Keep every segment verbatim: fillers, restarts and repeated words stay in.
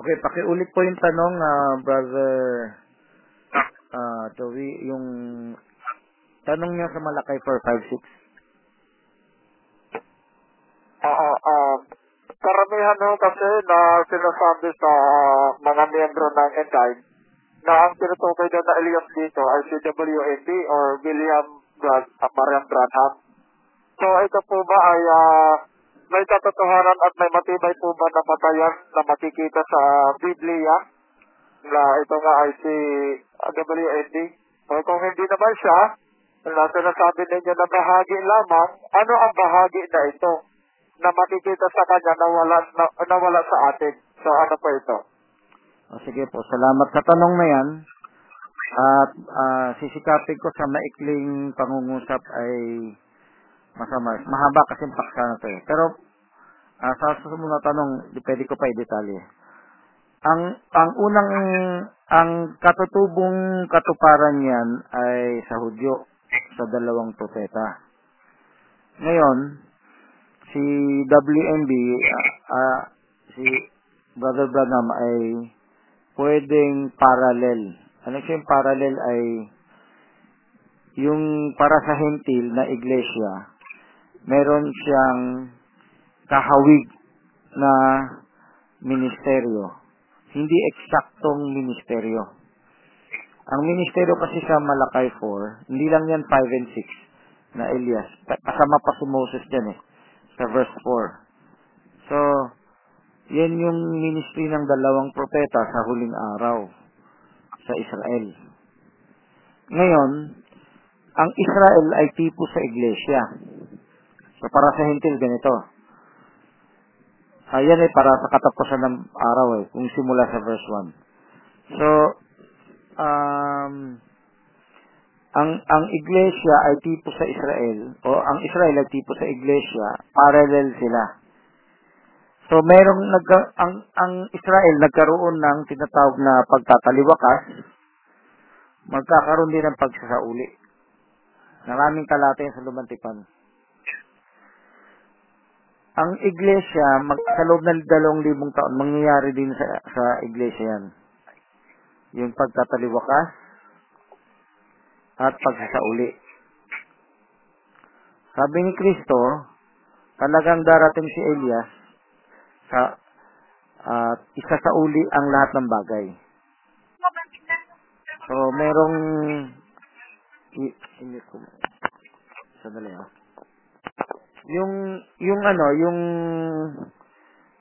Okay, pakiulit po yung tanong, uh, Brother uh, Toby, yung tanong niya sa Malakay four five six. Ah, ah, ah, karamihan ho kasi na sinasabi sa uh, mga miyembro ng End Time na ang tinutukoy na na Elias dito ay si W N D or William Brad, uh, Marian Branham. So, ito po ba ay uh, may katotohanan at may matibay po ba na patayan na makikita sa Biblia na ito nga ay si W N D? O kung hindi naman siya, na sinasabi ninyo na bahagi lamang, ano ang bahagi na ito na makikita sa kanya na wala, na, na wala sa atin? So, ano po ito? O, sige po, salamat sa tanong na yan. At uh, sisikapin ko sa maikling pangungusap ay masama. Mahaba kasi yung paksa na ito eh. Pero, uh, sa susunod na tanong, pwede ko pa i-detalye. Ang, ang unang, ang katutubong katuparan yan ay sa Hudyo, sa dalawang propeta. Ngayon, si W M B, uh, uh, si Brother Branham ay pwedeng parallel. Ano siya yung parallel ay yung para sa Hentil na iglesia, meron siyang kahawig na ministeryo. Hindi eksaktong ministeryo. Ang ministeryo kasi sa Malakay four, hindi lang yan five and six na Elias. Kasama pa si Moses dyan eh, sa verse four. So, yan yung ministry ng dalawang propeta sa huling araw sa Israel. Ngayon, ang Israel ay tipo sa iglesia. So, para sa Hentil, ganito. Ayan eh, para sa katapusan ng araw eh, kung simula sa verse one. So, um, ang, ang iglesia ay tipo sa Israel, o ang Israel ay tipo sa iglesia, parallel sila. So, merong, nagka, ang, ang Israel nagkaroon ng tinatawag na pagtataliwakas, magkakaroon din ng pagsasauli. Maraming talata yan sa Lumang Tipan. Ang iglesia, mag, sa loob ng dalawang libong taon, mangyayari din sa, sa iglesia yan. Yung pagtataliwakas at pagsasauli. Sabi ni Kristo, talagang darating si Elias sa uh, isasauli ang lahat ng bagay. So, merong i- inip ko. Sandali ah. Yung, yung ano, yung,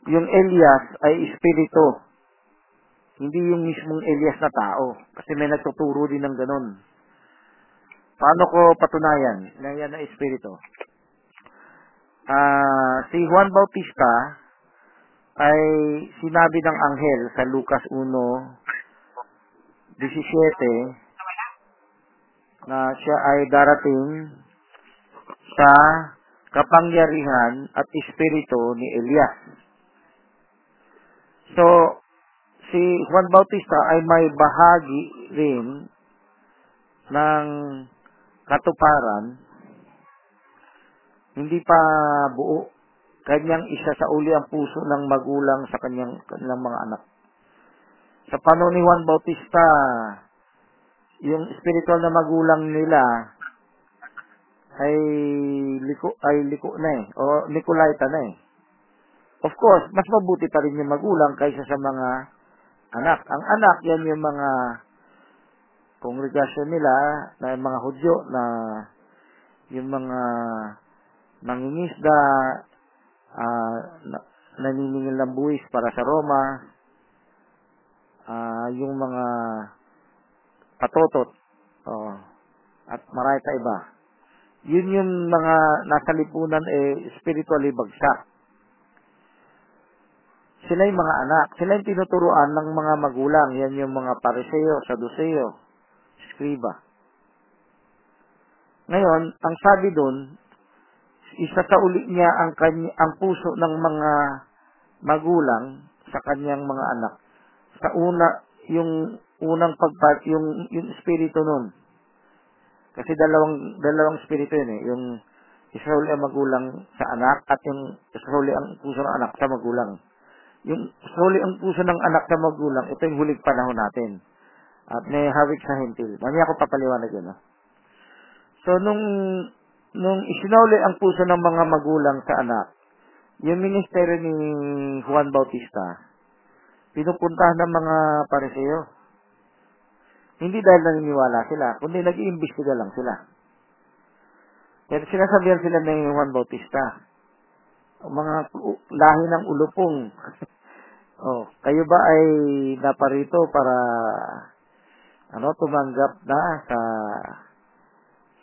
yung Elias ay espiritu. Hindi yung mismong Elias na tao. Kasi may nagtuturo din ng ganun. Paano ko patunayan na yan na espiritu? Uh, si Juan Bautista ay sinabi ng anghel sa Lucas one, seventeen na siya ay darating sa kapangyarihan at espiritu ni Elias. So, si Juan Bautista ay may bahagi rin ng katuparan, hindi pa buo. Kanyang isasauli ang puso ng magulang sa kanyang, kanyang mga anak. Sa panahon ni Juan Bautista, yung spiritual na magulang nila ay liko ay liko na eh, o Nikolaita na eh. Of course, mas mabuti pa rin yung magulang kaysa sa mga anak. Ang anak, yan yung mga congregation nila, na yung mga Hudyo, na yung mga mangingisda, uh, naniningil ng buwis para sa Roma, uh, yung mga patotot, oh, at marami pa iba. Yun yung mga nasa lipunan eh, spiritually bagsak. Sila yung mga anak. Sila yung tinuturuan ng mga magulang. Yan yung mga Pariseo, Saduseo, Skriba. Ngayon, ang sabi dun, isasauli niya ang, kany- ang puso ng mga magulang sa kanyang mga anak. Sa una, yung unang pagpat, yung, yung espiritu nun. Kasi dalawang dalawang espiritu yun eh. Yung isauli ang magulang sa anak at yung isauli ang puso ng anak sa magulang. Yung soli ang puso ng anak na magulang, ito yung huling panahon natin. At may hawik sa hintil. Mamaya ako papaliwanag yun. Ah. So, nung, nung isinauli ang puso ng mga magulang sa anak, yung ministeryo ni Juan Bautista, pinupuntahan ng mga Pariseo. Hindi dahil naniniwala sila, kundi nag-iimbestiga lang sila. Pero sinasabihan sila ni Juan Bautista, mga lahi ng ulupong. Oh, kayo ba ay naparito para ano tumanggap na sa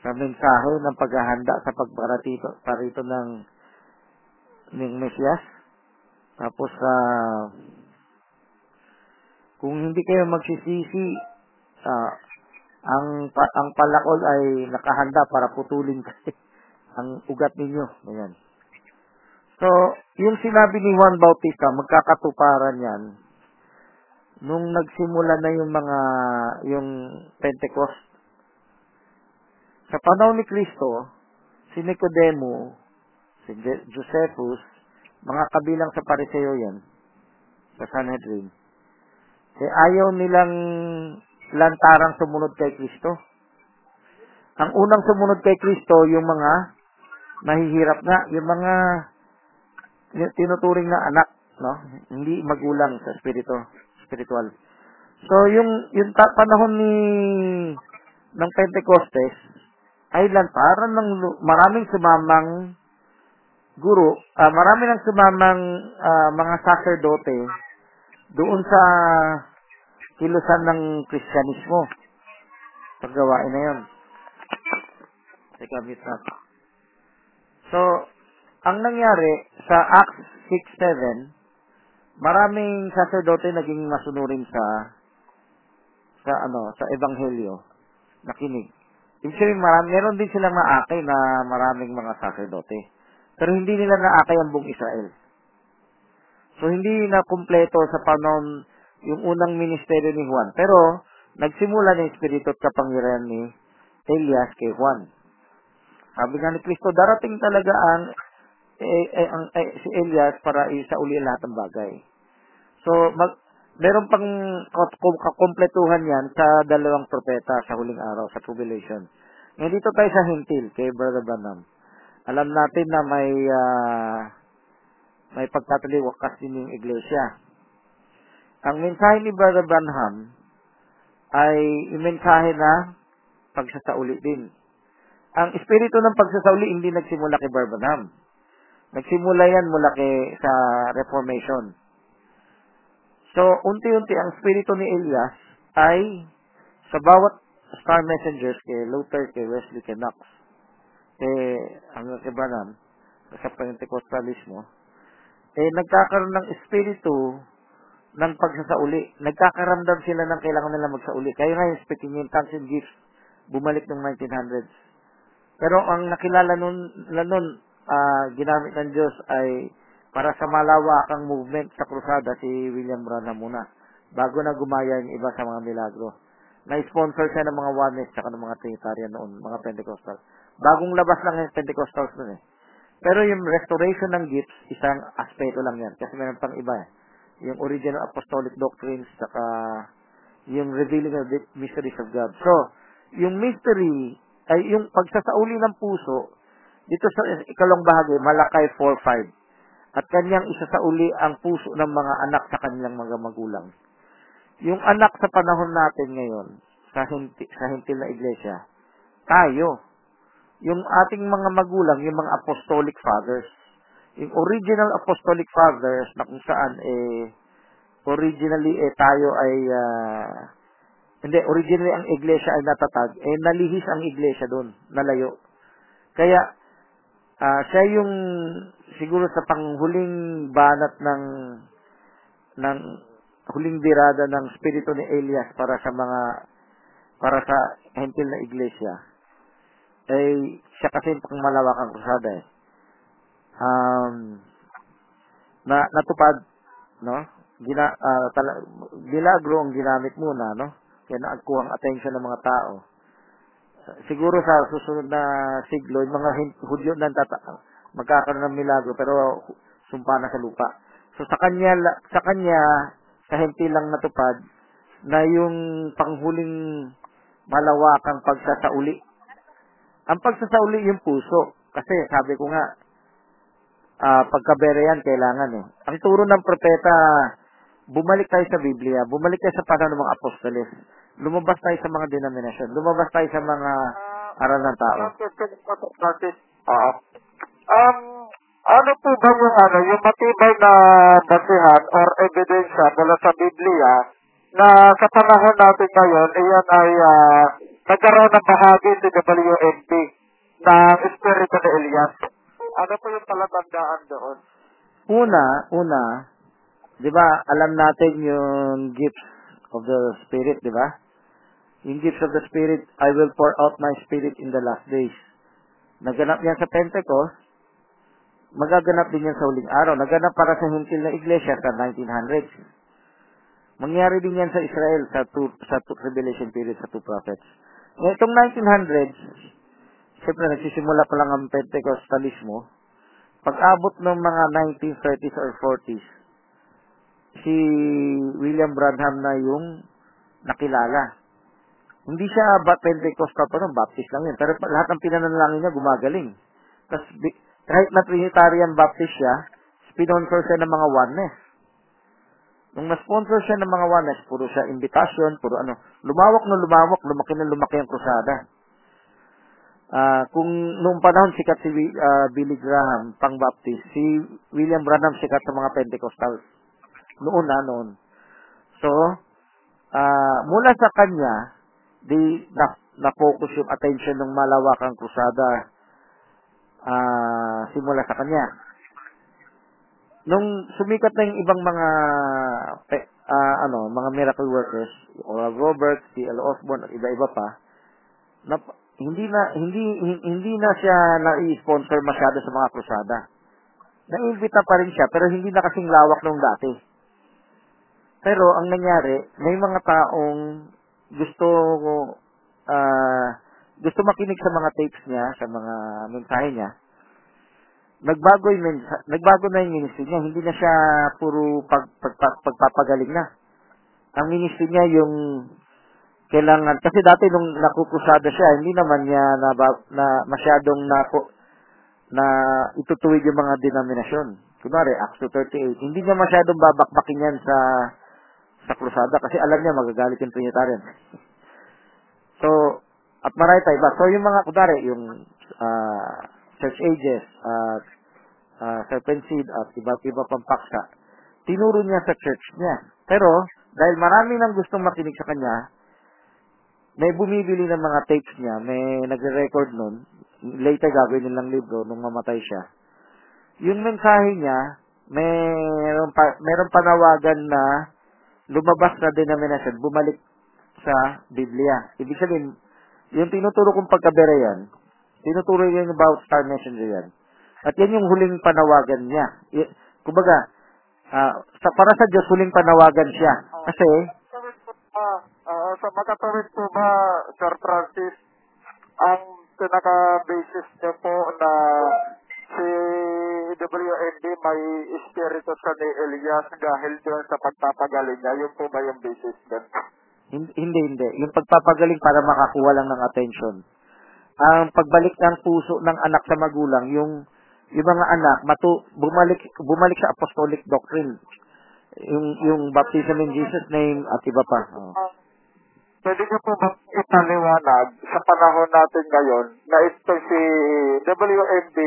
sa mensahe ng paghahanda sa pagparito parito ng ng Mesiyas? Tapos sa uh, kung hindi kayo magsisisi, uh, ang pa, ang palakol ay nakahanda para putulin kayo ang ugat ninyo. Ayan. So, yung sinabi ni Juan Bautista, magkakatuparan yan nung nagsimula na yung mga, yung Pentecost. Sa panahon ni Cristo, si Nicodemo, si Josephus, mga kabilang sa Pariseo yan, sa Sanhedrin, eh ayaw nilang lantarang sumunod kay Cristo. Ang unang sumunod kay Cristo, yung mga mahihirap na, yung mga tinuturing na anak, no? Hindi magulang sa spirito, spiritual. So, yung, yung panahon ni, ng Pentecostes, ay lantaran ng maraming sumamang guro, uh, maraming ng sumamang uh, mga sacerdote doon sa kilusan ng Kristyanismo. Paggawain na yun. Teka, mute na. So, ang nangyari sa Acts six seven, maraming sacerdote naging masunurin sa sa ano, sa Ebanghelyo nakinig. Ibig sabihin, marami, meron din silang naakay na maraming mga sacerdote. Pero hindi nila naakay ang buong Israel. So, hindi na kumpleto sa panon yung unang ministeryo ni Juan. Pero, nagsimula ng Espiritu at kapangyarihan ni Elias kay Juan. Sabi nga ni Cristo, darating talaga ang Eh, eh, eh, si Elias para isauli lahat ng bagay. So, mag, meron pang kakumpletuhan yan sa dalawang propeta sa huling araw, sa tribulation. Ngayon dito tayo sa hintil, kay Brother Branham. Alam natin na may uh, may pagtataliwakas din yung iglesia. Ang mensahe ni Brother Branham ay mensahe na pagsasauli din. Ang espiritu ng pagsasauli hindi nagsimula kay Brother Branham. Nagsimula yan mula kay, sa Reformation. So, unti-unti, ang spirito ni Elias ay sa bawat star messengers kay Luther, kay Wesley, kay Knox, kay, hanggang kay Branham, sa Pentecostalismo, eh, nagkakaroon ng spirito ng pagsasauli. Nagkakaramdam sila ng kailangan nila magsauli. Kaya nga yung speaking in tongues and gifts, bumalik ng nineteen hundreds. Pero ang nakilala nun, nun Uh, ginamit ng Diyos ay para sa malawakang movement sa krusada si William Branham muna bago na gumaya yung iba sa mga milagro. Na-sponsor siya ng mga Oneness at ng mga Trinitarian noon, mga Pentecostals. Bagong labas lang yung Pentecostals noon eh. Pero yung restoration ng gifts, isang aspeto lang yan kasi meron pang iba eh. Yung original apostolic doctrines saka yung revealing of the mysteries of God. So, yung mystery ay yung pagsasauli ng puso. Dito sa ikalawang bahagi, Malachi four five. At kanyang isasauli ang puso ng mga anak sa kanilang mga magulang. Yung anak sa panahon natin ngayon, sa hintil, sa hintil na iglesia, tayo. Yung ating mga magulang, yung mga apostolic fathers. Yung original apostolic fathers na kung saan, eh, originally, eh, tayo ay, uh, hindi, originally ang iglesia ay natatag, eh, nalihis ang iglesia doon, nalayo. Kaya, Uh, siya yung siguro sa panghuling banat ng ng huling birada ng spirito ni Elias para sa mga para sa hentil na iglesia. Eh siya kasi yung pangmalawakang krusada eh. Um na natupad, no? Gina uh, tala, milagro ang ginamit muna, no? Kaya naagkuha ang atensyon ng mga tao. Siguro sa susunod na siglo, yung mga Hudyo na magkakaroon ng milagro, pero sumpa na sa lupa. So sa kanya, sa kanya, sa himpilang natupad na yung panghuling malawakang pagsasauli. Ang pagsasauli yung puso. Kasi sabi ko nga, uh, pagkaberean kailangan eh. Ang turo ng propeta, bumalik tayo sa Biblia, bumalik tayo sa panahon ng mga apostoles. Lumabas tayo sa mga denominasyon, lumabas tayo sa mga aral ng tao. Uh, um, ano po ba yung, ano, yung matibay na basihan or ebidensya mula sa Biblia na sa panahon natin ngayon, iyan ay uh, nagkaroon ng bahagi sa W N D ng Espiritu ni Elias? Ano po yung palatandaan doon? Una, una, di ba, alam natin yung gifts of the Spirit, di ba? Yung gifts of the Spirit, I will pour out my Spirit in the last days. Naganap yan sa Pentecost, magaganap din yan sa huling araw. Naganap para sa hintil na iglesia sa nineteen hundreds. Mangyari din yan sa Israel sa two, sa two revelation period, sa two prophets. Ngayon, itong nineteen hundreds, siyempre nagsisimula pa lang ang Pentecostalismo. Pag-abot ng mga nineteen thirties or forties, si William Branham na yung nakilala. Hindi siya Pentecostal pa nun, Baptist lang yun. Pero lahat ng pinanalangin niya gumagaling. Tapos, kahit na Trinitarian Baptist siya, sponsor siya ng mga Oneness. Nung na-sponsor siya ng mga Oneness, puro siya invitation, puro ano, lumawak na lumawak, lumaki na lumaki ang krusada. Uh, kung noong panahon sikat si uh, Billy Graham, pang-Baptist, si William Branham sikat sa mga Pentecostals. Noon na noon. So, uh, mula sa kanya, di na-focus na yung attention ng malawakang krusada uh, simula sa kanya. Nung sumikat na yung ibang mga uh, ano, mga miracle workers, Oral Roberts, T L Osborne, at iba-iba pa, na, hindi na hindi hindi na siya na-sponsor masyado sa mga krusada. Na-invita pa rin siya, pero hindi na kasing lawak nung dati. Pero ang nangyari, may mga taong gusto uh, gusto makinig sa mga tapes niya, sa mga mensahe niya. Nagbago, yung, nagbago na yung ministry niya. Hindi na siya puro pag, pag, pag, pagpapagaling na. Ang ministry niya yung kailangan, kasi dati nung nakukusada siya, hindi naman niya na, na masyadong naku, na itutuwid yung mga denominasyon. Kunwari, Acts two thirty-eight, hindi niya masyadong babakbakin yan sa sa krusada kasi alam niya magagalit yung Trinitarian. So, at maray tayo ba? So, yung mga, kunwari, yung uh, Church Ages, uh, uh, Serpent Seed, at iba-iba pang paksa, tinuro niya sa church niya. Pero, dahil marami nang gustong makinig sa kanya, may bumibili ng mga tapes niya, may nagre-record nun, later gagawin nilang libro nung mamatay siya. Yung mensahe niya, meron pa, meron panawagan na lumabas na denomination, bumalik sa Biblia. Ibig sabihin, yung tinuturo kong pagkaberean, tinuturo yun about star messenger yan. At yan yung huling panawagan niya. Kumbaga, uh, sa, para sa Diyos, huling panawagan siya. Kasi, uh, uh, sa makatawid po ba, Sir Francis, ang pinaka-basis niya po na si W N D may espiritu sa ni Elias dahil doon sa pagpapagaling niya. Yun po ba yung basis niya? Hindi, hindi. Yung pagpapagaling para makakuha lang ng attention. Ang pagbalik ng puso ng anak sa magulang, yung, yung mga anak, matu, bumalik, bumalik sa apostolic doctrine. Yung, yung baptism in Jesus' name at iba pa. Oh. Pwede niyo po ba ipaliwanag sa panahon natin ngayon na ito si W N D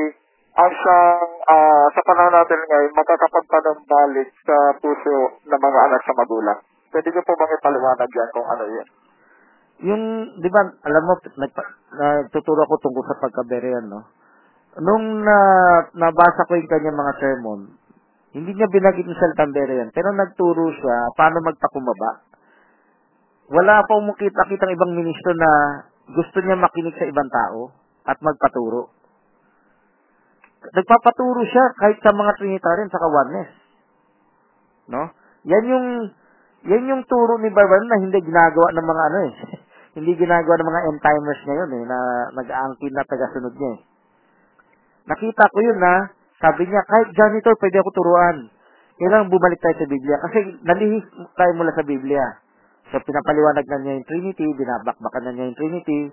ang siyang, uh, sa panahon natin ngayon, makakapagpanumbalik sa puso ng mga anak sa magulang? Pwede niyo po bang ipaliwanag yan kung ano yun? Yung, di ba, alam mo, nagtuturo ko tungkol sa pagkaberean, no? Nung uh, nabasa ko yung kanyang mga sermon, hindi niya binagit yung salitang berean, pero nagturo siya paano magpakumbaba. Wala pa umukita-kitang ibang ministro na gusto niya makinig sa ibang tao at magpaturo. Nagpapaturo siya kahit sa mga Trinitarian sa Oneness. No? Yan yung yan yung turo ni Berea na hindi ginagawa ng mga ano eh. Hindi ginagawa ng mga end-timers ngayon eh, na nag-aangkin na tagasunod niya eh. Nakita ko yun na sabi niya, kahit janitor, pwede ako turuan. Kailangan bumalik tayo sa Biblia kasi nalihis tayo mula sa Biblia. So, pinapaliwanag na niya yung Trinity, binabakbakan na niya yung Trinity,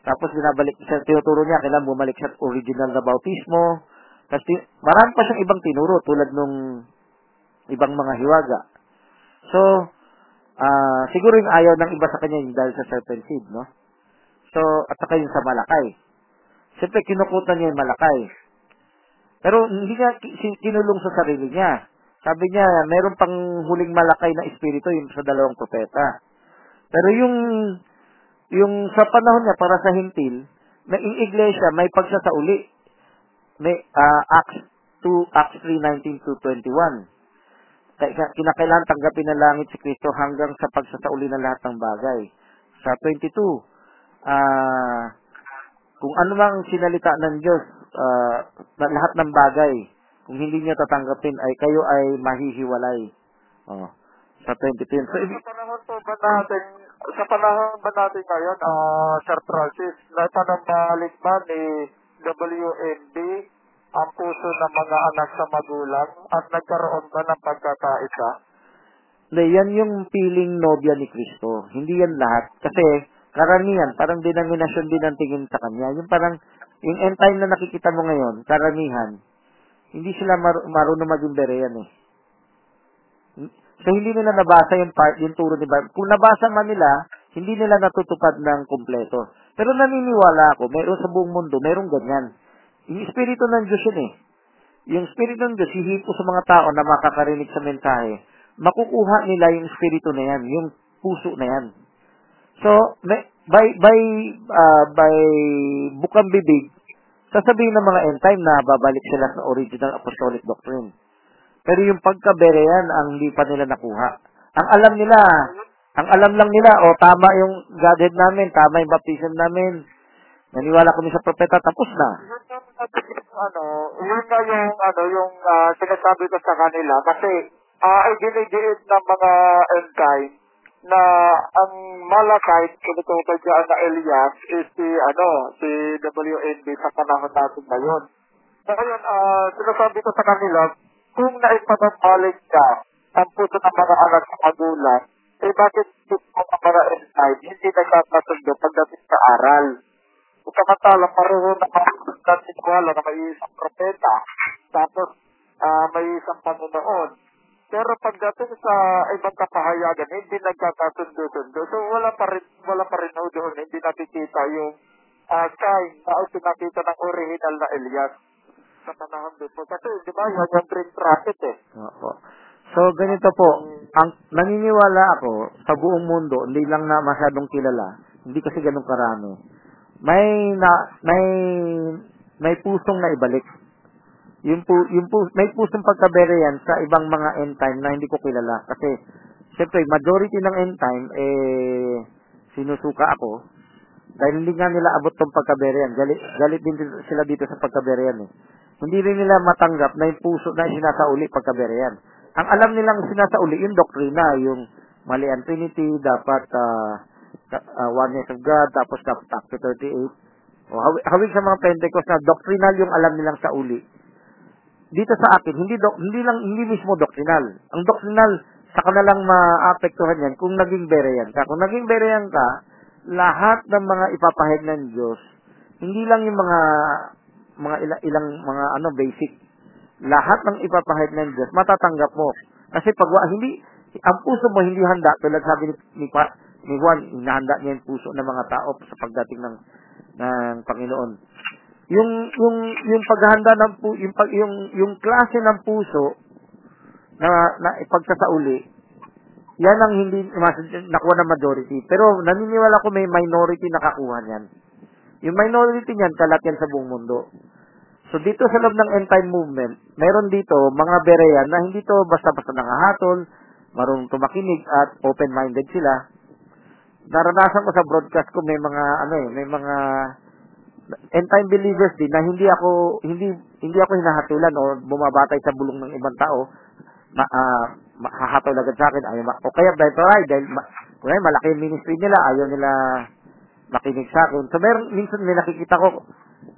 tapos binabalik siya, tinuturo niya, kailangan bumalik sa original na bautismo. Tapos, marami pa siyang ibang tinuro tulad nung ibang mga hiwaga. So, uh, siguro yung ayaw ng iba sa kanya yung dahil sa serpent seed, no? So, at saka yung sa Malachi. Siyempre, kinukutan niya yung Malachi. Pero hindi niya kinulong sa sarili niya. Sabi niya, meron pang huling Malakay na espiritu yung sa dalawang propeta. Pero yung yung sa panahon niya para sa hintil, na yung iglesia may pagsasauli. May uh, Acts two, Acts three, nineteen to twenty-one. Kinakailangan tanggapin ng langit si Kristo hanggang sa pagsasauli ng lahat ng bagay. Sa twenty-two, uh, kung ano mang sinalita ng Diyos, uh, lahat ng bagay, kung hindi niya tatanggapin, ay kayo ay mahihiwalay. Oh, sa twenty-two. So, sa panahon po ba natin, sa panahon ba natin ngayon, uh, Sir Francis, natanambalik ba ni W N D ang puso ng mga anak sa magulang at nagkaroon ba ng pagkakaisa? Hindi, yan yung piling nobya ni Kristo. Hindi yan lahat. Kasi, karamihan, parang denominasyon din ang tingin sa kanya. Yung parang, yung end time na nakikita mo ngayon, karamihan, hindi sila mar- marunong maging Berean eh. So, hindi nila nabasa yung part, yung turo ni Bar. Kung nabasa man nila, hindi nila natutupad ng kumpleto. Pero naniniwala ako, meron sa buong mundo, meron ganyan. Yung espiritu ng Diyos yun eh. Yung espiritu ng Diyos, hihipo sa mga tao na makakarinig sa mensahe, makukuha nila yung espiritu na yan, yung puso na yan. So, may, by, by, uh, by bukang bibig, sasabihin ng mga end time na babalik sila sa original apostolic doctrine. Pero yung pagka-Berean ang hindi pa nila nakuha. Ang alam nila, ang alam lang nila, o oh, tama yung Godhead namin, tama yung baptism namin, naniwala kami sa propeta, tapos na. Ano, yun na yung, ano, yung uh, sinasabi ko sa kanila, kasi uh, ay dinidiin ng mga end time na ang Malachi, kinutukoy dyan na Elias, is si, ano, si W N B sa panahon natin ngayon. So, ngayon, uh, sinasabi ko sa kanila, kung naipatambalik ka ang puso ng mga anak sa magulang, eh bakit kung ang mga end-time hindi nagkakasundo pagdating sa aral? Kung kamantala, pareho na pagkakasundo na may isang propeta, tapos uh, may isang panunoon. Pero pagdating sa ibang kapahayagan, hindi nagkakasundo-sundo. So wala pa rin, wala pa rin ho doon, hindi nakikita yung uh, sign na pinakita ng original na Elias sa panahon doon po. Kasi di ba, yun yung dream traffic eh. Oo. So ganito po, ang naniniwala ako sa buong mundo, hindi lang na masyadong kilala, hindi kasi ganun karami. May na, may may pusong na ibalik. Yung po, yung po, may pusong pagka-Berean sa ibang mga end time na hindi ko kilala. Kasi, syempre, majority ng end time, eh, sinusuka ako. Dahil hindi nga nila abot tong pagka-Berean. Galit, galit din sila dito sa pagka-Berean eh. Hindi rin nila matanggap na yung puso na sinasauli pagka-Berean. Ang alam nilang sinasauli, yung doktrina, yung mali ang Trinity, dapat uh, uh, oneness of God, tapos chapter thirty-eight. O, hawig sa mga Pentecost na doctrinal yung alam nilang sauli. Dito sa akin, hindi do, hindi lang hindi mismo doctrinal. Ang doctrinal, saka na lang maapektuhan yan kung naging Berean ka. Kung naging Berean ka, lahat ng mga ipapahayag ng Diyos, hindi lang yung mga mga ilang, ilang mga ano basic. Lahat ng ipapahayag ng Diyos, matatanggap mo. Kasi pag hindi ang puso mo hindi handa, tulad sabi ni, ni, ni Juan, hinahanda niya yung puso ng mga tao sa pagdating ng ng Panginoon. Yung yung yung paghahanda ng pu, yung pag yung yung klase ng puso na, na ipagsasauli, yan ang hindi mas, nakuha ng majority. Pero naniniwala ko may minority nakakuha niyan. Yung minority niyan kalat yan sa buong mundo. So dito sa loob ng end time movement, meron dito mga Berean na hindi to basta-basta nangahatol, marunong tumakinig at open-minded sila. Naranasan ko sa broadcast ko may mga ano eh, may mga end time believers din na hindi ako hindi hindi ako hinahatulan o bumabatay sa bulong ng ibang tao, ma, uh, mahahataw agad sa akin, ayaw, o kaya dahil ay, dahil kaya malaki yung ministry nila, ayaw nila makinig sa akin. So meron, minsan may nakikita ko,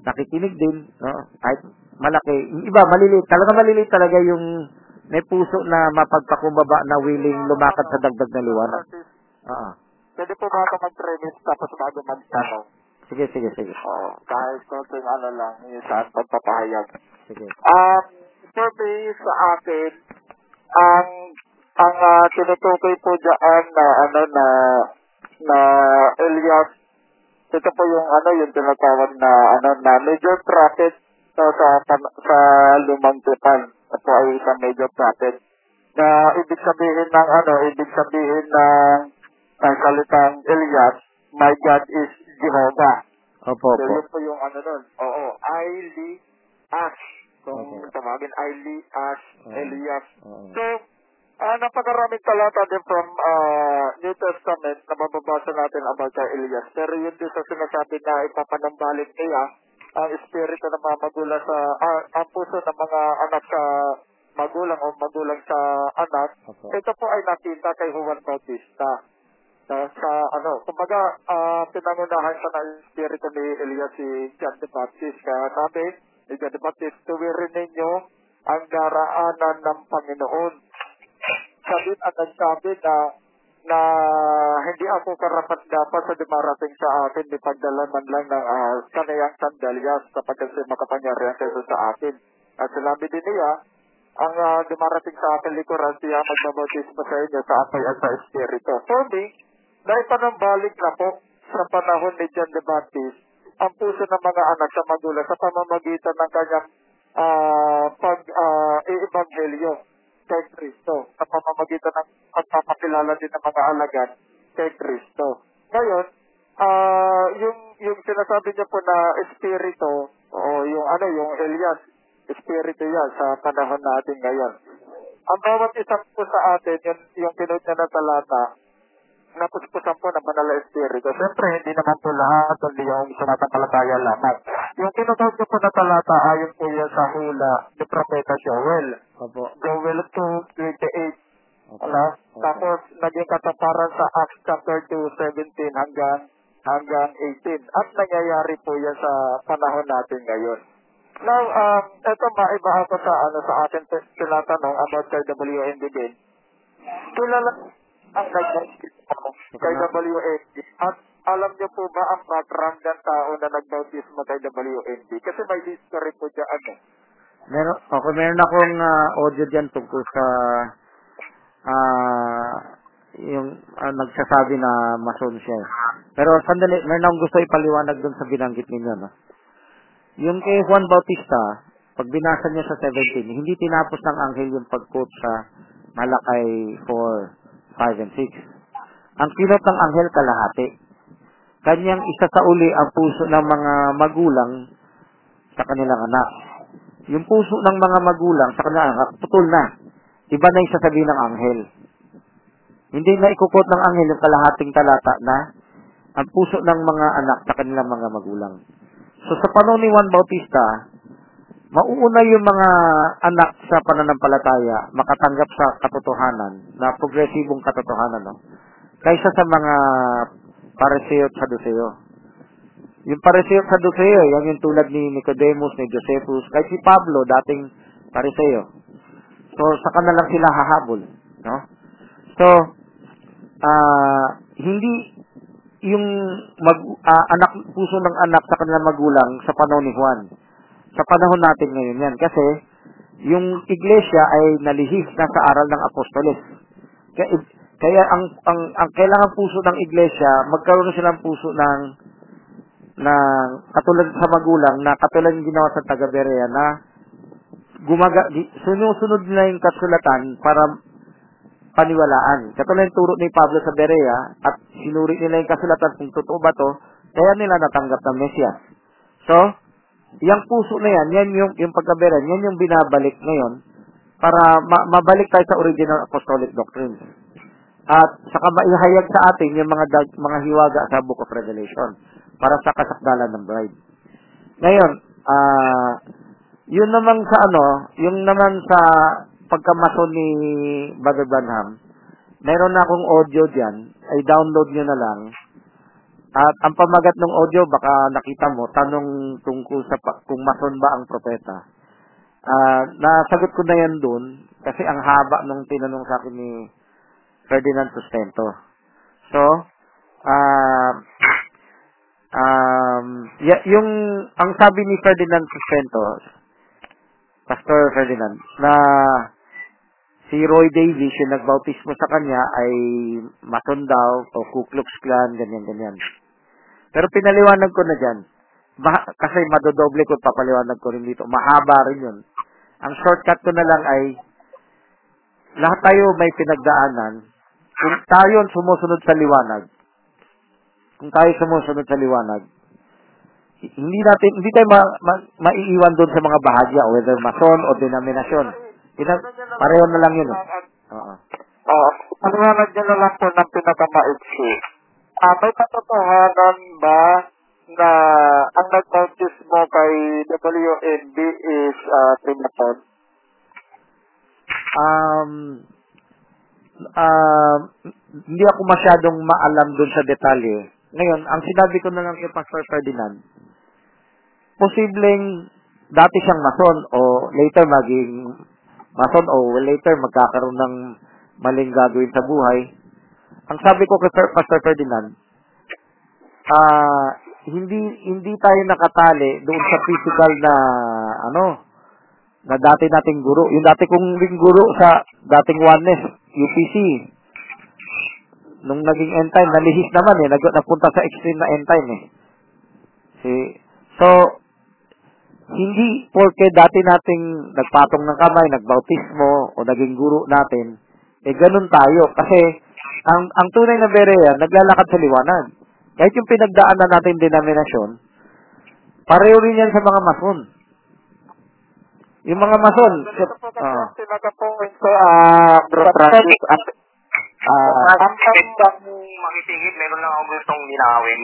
nakikinig din, no? Kahit malaki, yung iba, maliliit, talaga maliliit talaga yung May puso na mapagpakumbaba na willing lumakad sa dagdag na liwanag. Uh-huh. Pwede po ba ako mag-premise tapos bago magtanong? Sige, sige, sige. Oo, kahit konting ano lang, yung saan pagpapahayag. Sige. Um, so based sa akin, ang, ang uh, tinutukoy po dyan na, ano, na, na Elias, ito po yung, ano, yung tinatawag na, ano, na major prophet no, sa, sa, sa Lumang Tipan. Ito ay isang major prophet. Na ibig sabihin ng, ano, ibig sabihin ng, ng salitang Elias, my God is Jehovah. Opo, so, opo. Yun po yung ano nun. Oo, Elias. Kung okay. Tawagin, Elias, okay. Elias. Okay. So, uh, napakaraming talata din from uh, New Testament na mababasa natin about sa Elias. Pero yun din sa sinasabi na ipapanambalik niya ang espiritu na mamagula sa, uh, ang puso ng mga anak sa magulang o magulang sa anak. Okay. Ito po ay nakita kay Juan Bautista. Uh, sa ano, kumbaga, uh, pinangunahan sa espiritu ni Elias si John the Baptist. Kaya sabi ni John the Baptist, tuwirin ninyo ang daraanan ng Panginoon. Sabi at nagsabi na, na hindi ako karapat dapat sa dumarating sa akin, ni pagdala man lang ng uh, kanayang sandalyas kapag kasi makapangyarihan kayo sa akin. At sinabi din niya, ang uh, dumarating sa akin likuran siya magbabautismo sa inyo sa apoy at sa espiritu. So, di, naipanambalik na po sa panahon ni John the Baptist ang puso ng mga anak sa magulang sa pamamagitan ng kanyang uh, pag-i-ebanghelyo uh, kay Kristo, sa pamamagitan ng pagpapakilala din ng mga alagad kay Kristo. Ngayon, uh, yung, yung sinasabi niya po na espiritu o yung ano, yung Elias, espiritu yan sa panahon natin ngayon. Ang bawat isang po sa atin, yung, yung pinunod na talata, napuspusan po ng banal na espiritu. Siyempre, hindi naman po lahat, hindi yung sumatampalataya lamang. Yung tinutawag niyo po na talata, ayon po yan sa hula ni Propeta Joel. Opo. Joel two twenty-eight. Ano? Tapos, naging kataparan sa Acts chapter two seventeen hanggang, hanggang eighteen. At nangyayari po yan sa panahon natin ngayon. Now, um, ito maiba ako sa, ano, sa akin tinatanong about kay W N D din. Kilala ang nagbautismo kay W N D. At alam niyo po ba ang background ng tao na nagbautismo kay W N D? Kasi may history po dyan. Ano? Meron, okay, meron akong uh, audio dyan tungkol sa uh, yung uh, nagsasabi na mason siya. Pero sandali, meron akong gusto ipaliwanag dun sa binanggit ninyo. No? Yung kay Juan Bautista, pag binasa niya sa seventeen, hindi tinapos ng anghel yung pag-quote sa Malachi four, five, and six. Ang kinot ng anghel kalahati. Kanyang isasauli ang puso ng mga magulang sa kanilang anak. Yung puso ng mga magulang sa kanilang anak, putol na. Iba na yung sasabihin ng anghel. Hindi na ikukot ng anghel yung kalahating talata na ang puso ng mga anak sa kanilang mga magulang. So, sa panahon ni Juan Bautista, mauuna yung mga anak sa pananampalataya makatanggap sa katotohanan, na progresibong katotohanan, no? Kaysa sa mga Pariseo at Saduseo. Yung Pariseo at Saduseo, yan yung tulad ni Nicodemus, ni Josephus, kahit si Pablo, dating Pariseo. So, saka na lang sila hahabol, no? So, uh, hindi... yung mag, uh, anak puso ng anak sa kanilang magulang sa panahon ni Juan. Sa panahon natin ngayon yan. Kasi, yung iglesia ay nalihis na sa aral ng apostoles. Kaya, kaya ang, ang, ang kailangan puso ng iglesia, magkaroon silang puso ng, ng katulad sa magulang, na katulad yung ginawa sa taga Berea, na gumaga, sinusunod na yung kasulatan para paniwalaan. Katulad yung turo ni Pablo sa Berea at sinuri nila yung kasulatan kung totoo ba to, kaya nila natanggap ng Mesiyas. So, yung puso na yan, yan yung, yung pagkaberan, yan yung binabalik ngayon para ma- mabalik tayo sa original apostolic doctrine. At saka maihayag sa atin yung mga dag- mga hiwaga sa Book of Revelation para sa kasakdalan ng bride. Ngayon, uh, yun naman sa ano, yung naman sa pagkamason ni Brother Branham, meron na akong audio dyan, ay download nyo na lang. At ang pamagat ng audio, baka nakita mo, tanong tungkol sa kung mason ba ang propeta. Uh, nasagot ko na yan dun, Kasi ang haba nung tinanong sa akin ni Ferdinand Sustento. So, uh, um, y- yung, ang sabi ni Ferdinand Sustento, Pastor Ferdinand, na si Roy Davis, yung nagbautismo sa kanya, ay Mason daw, o Ku Klux Klan, ganyan-ganyan. Pero pinaliwanag ko na dyan. Ma- kasi madodoble ko, papaliwanag ko rin dito. Mahaba rin yun. Ang shortcut ko na lang ay lahat tayo may pinagdaanan. Kung tayo sumusunod sa liwanag, kung tayo sumusunod sa liwanag, hindi natin, hindi tayo ma- ma- maiiwan doon sa mga bahagya, whether Mason o denominasyon. Pina- pareho na lang yun. Oo. Oo. Paliwanag nyo na lang po ng pinagamaitsi. Ah, may katotohanan ba na ang nag-bautismo kay W N D is uh, Trinitarian? Um, uh, hindi ako masyadong maalam dun sa detalye. Ngayon, ang sinabi ko na lang kay Pastor Ferdinand, posibleng dati siyang Mason o later maging Mason o later magkakaroon ng maling gagawin sa buhay. Ang sabi ko kay Pastor Ferdinand, ah, uh, hindi hindi tayo nakatali doon sa physical na ano na dati nating guro, yung dati kong guro sa dating Oneness U P C nung naging end time, nalihis naman eh, nagpunta sa extreme na end time eh. See? So hindi porke dati nating nagpatong ng kamay, nagbautismo o naging guro natin eh ganun tayo, kasi ang ang tunay na Berea naglalakad sa liwanag. Kahit yung pinagdaanan natin denominasyon, pareho rin yan sa mga Mason. Yung mga Mason, sinaga po ito, ah, Bro Francis, at, ah, ang pang makitigit, meron lang ako gustong ginawin.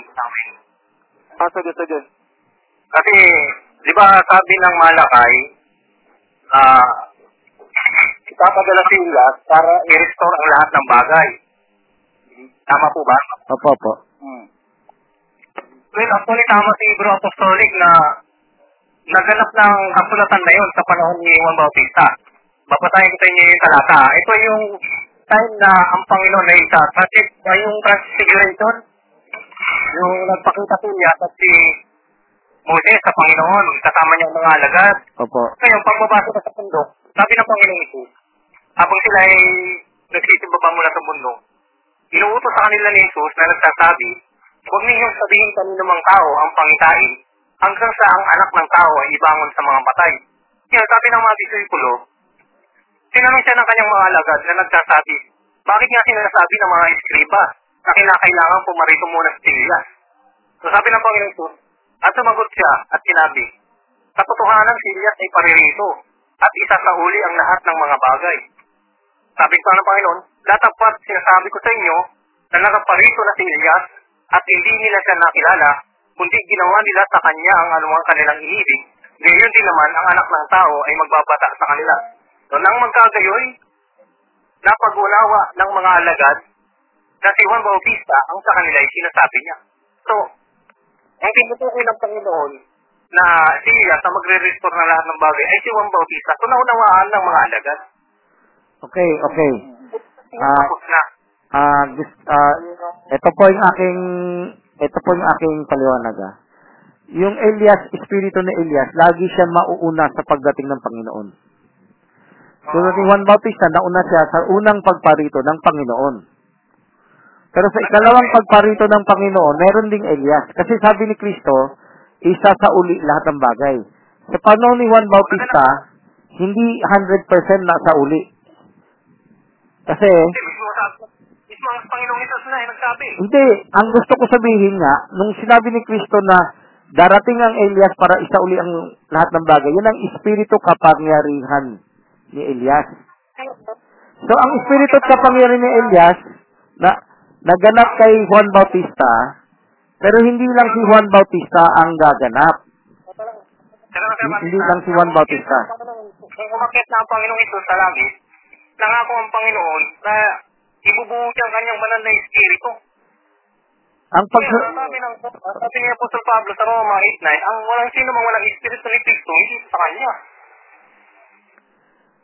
Ah, sige, sige. Kasi, di ba sabi ng Malachi, ah, ipapadala sila para i-restore ang lahat ng bagay. Tama po ba? Opo, opo. Well, actually, tama si Bro Apostolic na naganap ng kasulatan na yun sa panahon ni Juan Bautista. Babasahin ko sa inyo yung talata. Ito yung time na ang Panginoon na isa. Kasi yung transfiguration, yung nagpakita po niya at si Moses sa Panginoon, kasama niya ang mga alagad. Opo. Kaya yung pagbabasa na sa bundok, sabi ng Panginoon ito, habang sila ay nagsisimbaba mula sa bundok, inuutos sa kanila ni Jesus na nagsasabi, huwag ninyong sabihin kanino mang tao ang pangitain hanggang sa ang anak ng tao ay ibangon sa mga patay. Kaya sabi ng mga disipulo, tinanong siya ng kanyang mga alagad na nagsasabi, bakit nga sinasabi ng mga eskriba na kinakailangan pumarito muna si Elias? So sabi ng Panginoon Sus, at sumagot siya at sinabi, katotohanan si Elias ay paririto at isasauli ang lahat ng mga bagay. Sabi pa ng Panginoon, datapat sinasabi ko sa inyo na nakaparito na si Elias at hindi nila siya nakilala, kundi ginawa nila sa kanya ang anumang kanilang iniibig. Ngayon din naman, ang anak ng tao ay magbabata sa kanila. So, nang magkagayoy, napag-unawa ng mga alagad na si Juan Bautista ang sa kanila ay sinasabi niya. So, ang tinutukoy ng Panginoon na siya sa magre-restore ng lahat ng bagay ay si Juan Bautista. So, naunawaan ng mga alagad. Okay, okay. Ah... Uh... Ah, uh, uh, ito po yung aking ito po yung aking paliwanag. Ah. Yung Elias, espiritu ni Elias, lagi siya mauuna sa pagdating ng Panginoon. So, si Juan Bautista, nauna siya sa unang pagparito ng Panginoon. Pero sa ikalawang pagparito ng Panginoon, meron ding Elias. Kasi sabi ni Kristo, isa sa uli lahat ng bagay. Sa panahon ni Juan Bautista, hindi one hundred percent na sa uli. Kasi, ang Panginoong Isos na ay nagsabi. Hindi. Ang gusto ko sabihin nga, nung sinabi ni Kristo na darating ang Elias para isauli ang lahat ng bagay, yun ang espiritu kapangyarihan ni Elias. So, ang espiritu kapangyarihan ni Elias na naganap kay Juan Bautista, pero hindi lang si Juan Bautista ang gaganap. Hindi lang si Juan Bautista. Kung umakit na ang Panginoong Isos sa langit, nangako ang Panginoon na ibubuo niya ang kanyang banal na espiritu. Ang pag... Kaya, sabi, ng, sabi niya po sa Pablo sa Roma eight nine, ang walang sino mang walang espiritu ni Cristo, hindi sa kanya.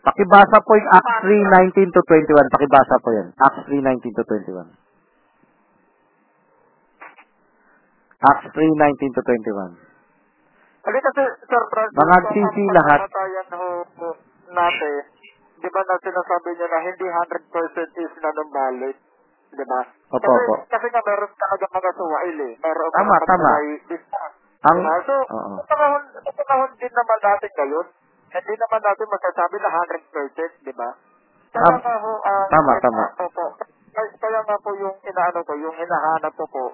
Pakibasa po yung Acts three nineteen to twenty-one. Pakibasa po yan. Acts three nineteen to twenty-one. Acts three nineteen to twenty-one. Alita, sir, sir, Francis, mga sisi lahat. Natin, di ba na sinasabi niyo na hindi one hundred percent is nanumbalik? Di ba? Opo, kasi, opo. Kasi nga meron talaga mga suwail eh. Meron tama, mga tama. Ang, diba? So, patahon, patahon din naman natin ngayon. Hindi naman natin masasabi na one hundred percent, di ba? Kaya um, nga po, uh, tama, kaya, tama. Opo, kaya, kaya nga po yung inaano ko, yung hinahanap ko po,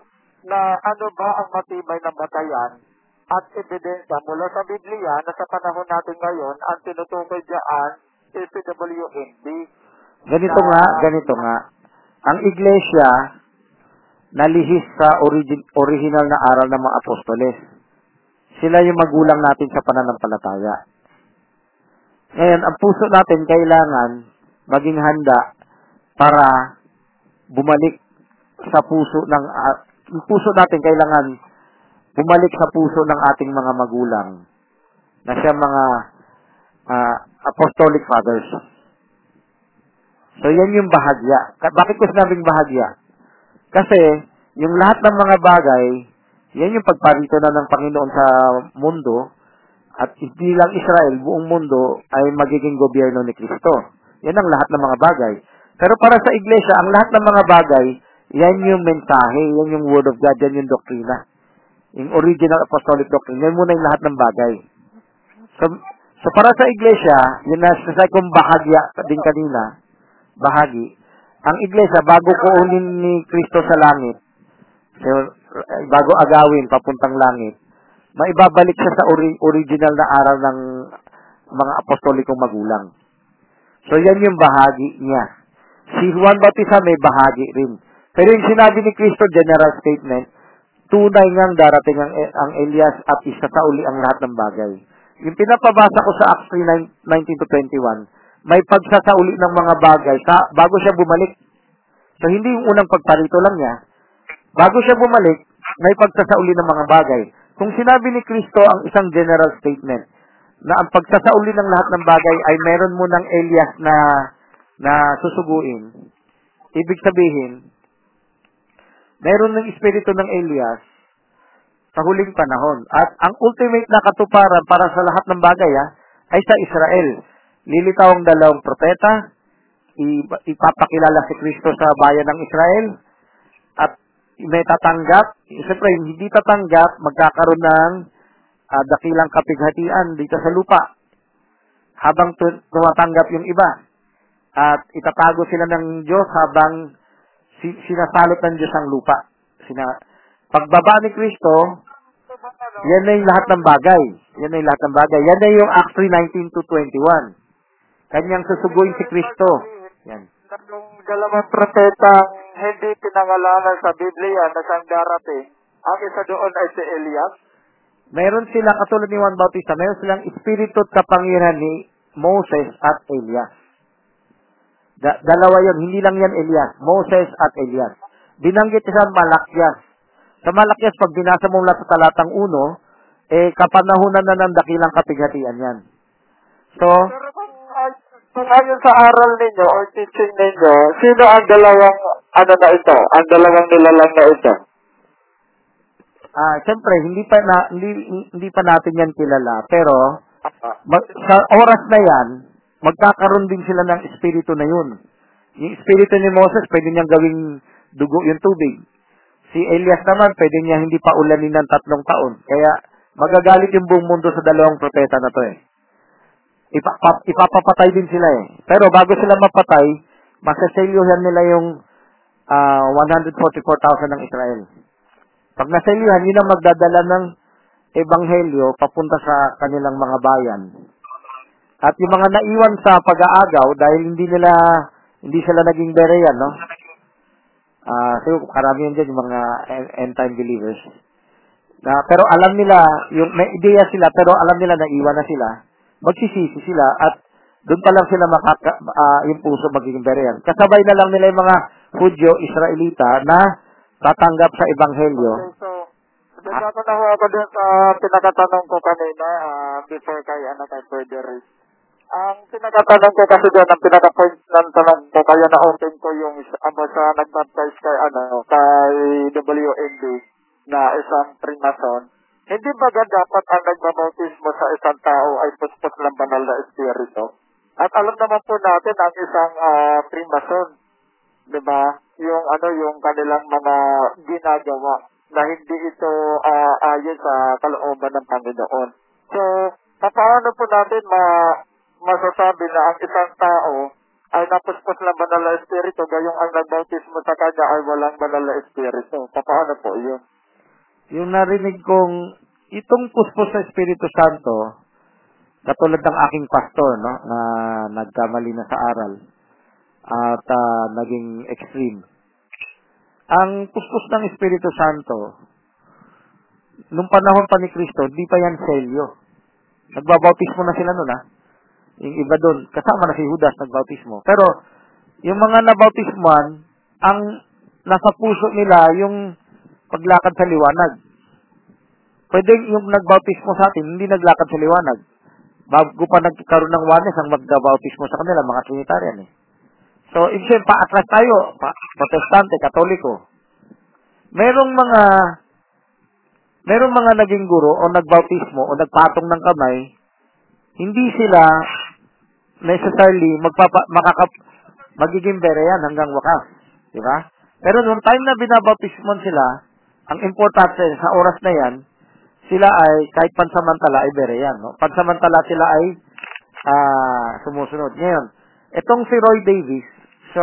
na ano ba ang matibay ng batayan at ebidensya mula sa Biblia na sa panahon natin ngayon, ang tinutukoy dyan is W N D. Ganito na, nga, ganito nga. Ang iglesia, nalihis sa origin, original na aral ng mga apostoles. Sila yung magulang natin sa pananampalataya. Ngayon, ang puso natin kailangan maging handa para bumalik sa puso ng uh, puso natin kailangan bumalik sa puso ng ating mga magulang na siya mga uh, apostolic fathers. So, yan yung bahagya. Bakit ko sinabing bahagya? Kasi, yung lahat ng mga bagay, yan yung pagparito na ng Panginoon sa mundo. At hindi lang Israel, buong mundo ay magiging gobyerno ni Kristo. Yan ang lahat ng mga bagay. Pero para sa iglesia, ang lahat ng mga bagay, yan yung mensahe, yan yung word of God, yan yung doktrina. Yung original apostolic doctrine, yan muna yung lahat ng bagay. So, so para sa iglesia, yun na sasay kong bahagya din kanina, bahagi. Ang iglesia, bago kuunin ni Kristo sa langit, bago agawin, papuntang langit, maibabalik siya sa ori- original na aral ng mga apostolikong magulang. So, yan yung bahagi niya. Si Juan Bautista may bahagi rin. Pero yung sinabi ni Cristo, general statement, tunay ngang darating ang, ang Elias at isa sa uli ang lahat ng bagay. Yung pinapabasa ko sa Acts three nineteen to twenty-one, may pagsasauli ng mga bagay sa, bago siya bumalik. So, hindi yung unang pagparito lang niya. Bago siya bumalik, may pagsasauli ng mga bagay. Kung sinabi ni Kristo ang isang general statement na ang pagsasauli ng lahat ng bagay ay meron mo ng Elias na, na susuguin, ibig sabihin, meron ng espiritu ng Elias sa huling panahon. At ang ultimate na katuparan para sa lahat ng bagay ha, ay sa Israel. Lilitaw ang dalawang propeta, ipapakilala si Kristo sa bayan ng Israel, at may tatanggap, siyempre hindi tatanggap, magkakaroon ng uh, dakilang kapighatian dito sa lupa habang tumatanggap yung iba. At itatago sila ng Diyos habang si- sinasalot ng Diyos ang lupa. Sina- Pagbaba ni Kristo, yan na yung lahat ng bagay. Yan na yung lahat ng bagay. Yan na yung Acts three nineteen to twenty-one. Kanyang susuguin si Kristo. Yan. Nung dalawang propeta hindi pinangalanan sa Biblia na siyang darating, ang isa doon ay si Elias. Meron silang, katulad ni Juan Bautista, meron silang espiritu at kapangyarihan ni Moses at Elias. Da- dalawa yun, hindi lang yan Elias, Moses at Elias. Binanggit siya Malakias. Sa Malakias, pag binasa mo mula sa talatang one, eh, kapanahunan na ng dakilang kapighatian yan. So, kung ayon sa aral ninyo or teaching ninyo, sino ang dalawang ano na ito? Ang dalawang nilalang na ito? Ah, siyempre, hindi pa na, hindi, hindi pa natin yan kilala, pero mag, sa oras na yan, magkakaroon din sila ng espiritu na yun. Yung espiritu ni Moses, pwede niyang gawing dugo yung tubig. Si Elias naman, pwede niya hindi pa ulanin ng tatlong taon. Kaya, magagalit yung buong mundo sa dalawang propeta na to eh. Ipap- ipapapatay din sila eh. Pero bago sila mapatay, masaselyuhan nila yung uh, one hundred forty-four thousand ng Israel. Pag naselyuhan, yun ang magdadala ng Ebanghelyo papunta sa kanilang mga bayan. At yung mga naiwan sa pag-aagaw, dahil hindi nila, hindi sila naging Berean, no? Uh, so, karamihan dyan yung mga end-time believers. Uh, pero alam nila, yung, may ideya sila, pero alam nila naiwan na sila. Magsisisi sila at doon pa lang sila makaka, uh, yung puso magiging Berean. Kasabay na lang nila yung mga Hudyo, Israelita na tatanggap sa Ebanghelyo. Okay, so, nagkakot ako ako dun sa pinakatanong ko kanina uh, before kay, ano, kay Ferdinand. Ang pinagtatanong ko kasi doon, ang pinaka-point ng tanong ko, kaya na-open ko yung aba sa nag-baptize kay, ano, kay W N D na isang Freemason. Hindi ba dapat ang nagbabautismo sa isang tao ay puspos ng banal na espiritu? At alam naman po natin ang isang uh, Freemason, di ba? Yung, ano, yung kanilang mga ginagawa na hindi ito uh, ayon sa kalooban ng Panginoon. So, paano po natin ma- masasabi na ang isang tao ay napuspos ng banal na espiritu, gayong ang nagbautismo sa kanya ay walang banal na espiritu? Paano po yun? Yung narinig kong itong puspos sa Espiritu Santo, katulad ng aking pastor, no, na nagkamali na sa aral at uh, naging extreme. Ang puspos ng Espiritu Santo, nung panahon pa ni Kristo, di pa yan selyo. Nagbabautismo na sila nun, ah. Yung iba doon, kasama na si Judas, nagbautismo. Pero, yung mga nabautismuan, ang nasa puso nila, yung paglakad sa liwanag. Pwede yung nagbautismo sa atin, hindi naglakad sa liwanag. Bago pa nagkaroon ng oneness, ang magbabautismo sa kanila, mga Trinitarian, eh. So, ibig sabihin, pa-atlas tayo, pa Protestante, Katoliko. Merong mga, merong mga naging guro o nagbautismo o nagpatong ng kamay, hindi sila necessarily magpapa, makakap, magiging Berean hanggang wakas. Di ba? Pero noong time na binabautismon sila, ang importante sa oras na yan, sila ay, kahit pansamantala ay Berean. No? Pansamantala sila ay uh, sumusunod. Ngayon, itong si Roy Davis, so,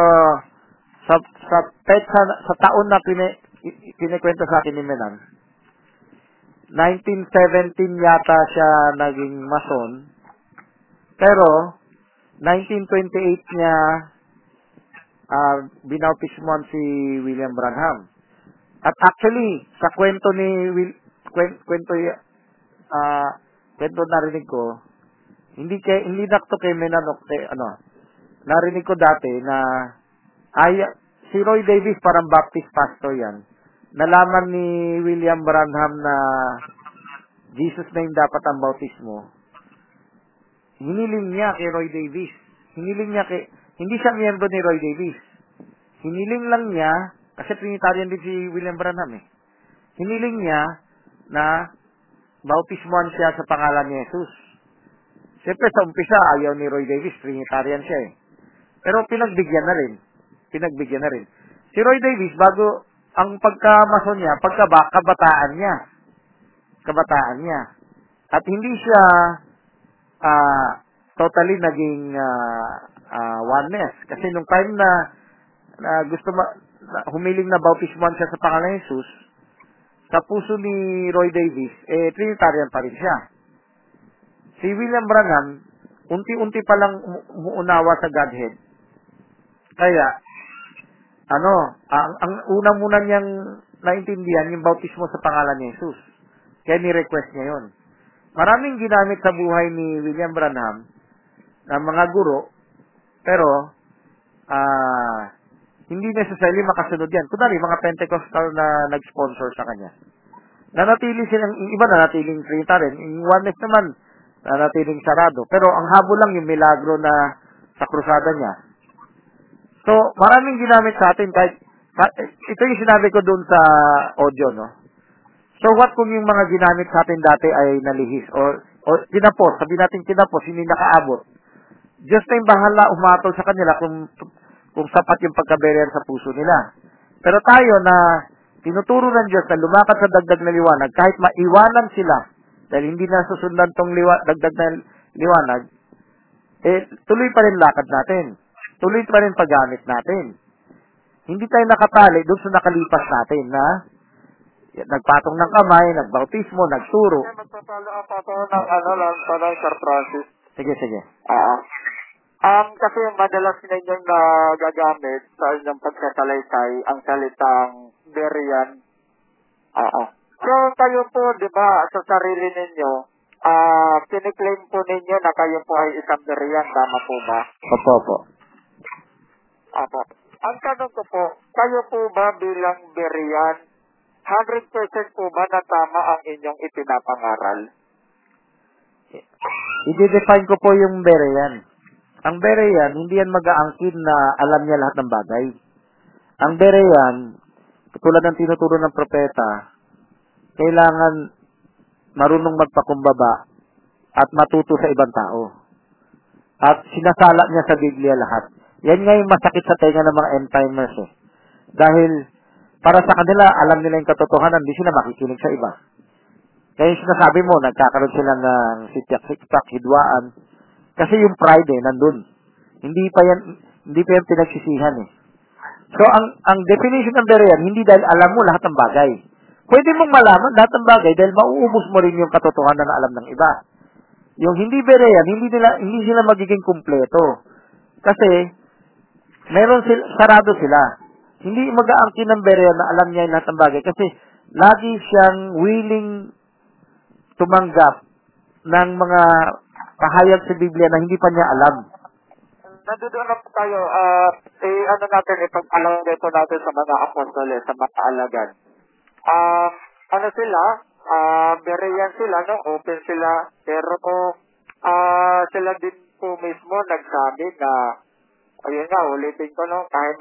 sa, sa, petsa, sa taon na kine, kinikwento sa akin ni Menan, nineteen seventeen yata siya naging Mason, pero nineteen twenty-eight niya uh, binautismuan si William Branham. At actually, sa kwento ni Will, kwento uh, kwento narinig ko, hindi kay hindi nakto kay Menanok, eh, ano, narinig ko dati na ay si Roy Davis parang Baptist pastor yan. Nalaman ni William Branham na Jesus name dapat ang bautismo. Hiniling niya kay Roy Davis. Hiniling niya kay... Hindi siya miyembro ni Roy Davis. Hiniling lang niya, kasi Trinitarian din si William Branham eh. Hiniling niya na bautismoan siya sa pangalan ni Jesus. Siyempre sa umpisa, ayaw ni Roy Davis, Trinitarian siya eh. Pero pinagbigyan na rin. Pinagbigyan na rin. Si Roy Davis, bago... ang pagkamason niya, pagkabataan niya. Kabataan niya. At hindi siya uh, totally naging uh, uh, oneness. Kasi nung time na, na gusto ma, na humiling na bautismuan siya sa pangalan ni Jesus, sa puso ni Roy Davis, eh, Trinitarian pa rin siya. Si William Branham, unti-unti palang umuunawa sa Godhead. Kaya, ano, ang, ang una muna niyang naintindihan, yung bautismo sa pangalan ni Jesus. Kaya ni-request niya yun. Maraming ginamit sa buhay ni William Branham na mga guro, pero uh, hindi necessarily makasunod yan. Kunwari, mga Pentecostal na nag-sponsor sa kanya. Nanatili silang, iba nanatiling Trinitarian, yung oneness naman, nanatiling sarado. Pero ang habo lang yung milagro na sa krusada niya. So, maraming ginamit sa atin, kahit, ito yung sinabi ko doon sa audio, no? So, what kung yung mga ginamit sa atin dati ay nalihis, o, o kinapos, sabi natin kinapos, hindi nakaabot. Diyos na yung bahala umatol sa kanila kung, kung sapat yung pagkaberean sa puso nila. Pero tayo na tinuturo ng Diyos na lumakad sa dagdag na liwanag, kahit maiwanan sila, dahil hindi na susundan tong liwa, dagdag na liwanag, eh, tuloy pa rin lakad natin. Tuloy pa rin paggamit natin. Hindi tayo nakatali doon sa nakalipas natin na nagpatong ng kamay, nagbautismo, nagturo. Sige, magpapalo ako po ng ano lang, parang Sir Francis. Sige, sige. Oo. Um, kasi madalas na inyong nagagamit sa inyong pagkasalaysay ang salitang Berean. Oo. So, kayo po, di ba, sa sarili ninyo, uh, piniklaim po ninyo na kayo po ay isang Berean. Tama po ba? Opo, opo. Apo. Ang tanong ko po, kayo po ba bilang Berean, one hundred percent po ba na tama ang inyong ipinapangaral? I-define ko po yung Berean. Ang Berean, hindi yan mag-aangkin na alam niya lahat ng bagay. Ang Berean, tulad ng tinuturo ng propeta, kailangan marunong magpakumbaba at matuto sa ibang tao. At sinasala niya sa Biblia lahat. Yan nga yung masakit sa tenga ng mga end-timers eh. Dahil para sa kanila, alam nila yung katotohanan, hindi sila makikinig sa iba. Kaya yung sinasabi mo, nagkakaroon sila ng sityak-siktak, hidwaan. Kasi yung pride eh, nandun. Hindi pa yan, hindi pa yan pinagsisihan eh. So, ang ang definition ng Berean, hindi dahil alam mo lahat ng bagay. Pwede mong malaman lahat ng bagay dahil mauubos mo rin yung katotohanan na alam ng iba. Yung hindi Berean, hindi nila, hindi sila magiging kumpleto. Kasi, meron sila, sarado sila. Hindi mag-aangkin ng Berean na alam niya yung lahat ng bagay. Kasi, lagi siyang willing tumanggap ng mga pahayag sa Biblia na hindi pa niya alam. Nandoon na po tayo, uh, eh, ano natin, ipag-alaw dito natin sa mga apostol, sa mga alagad. Uh, ano sila, uh, Berean sila, no? Open sila, pero uh, sila din po mismo nagsabi na, ayun nga, ulitin ko, no? Kahit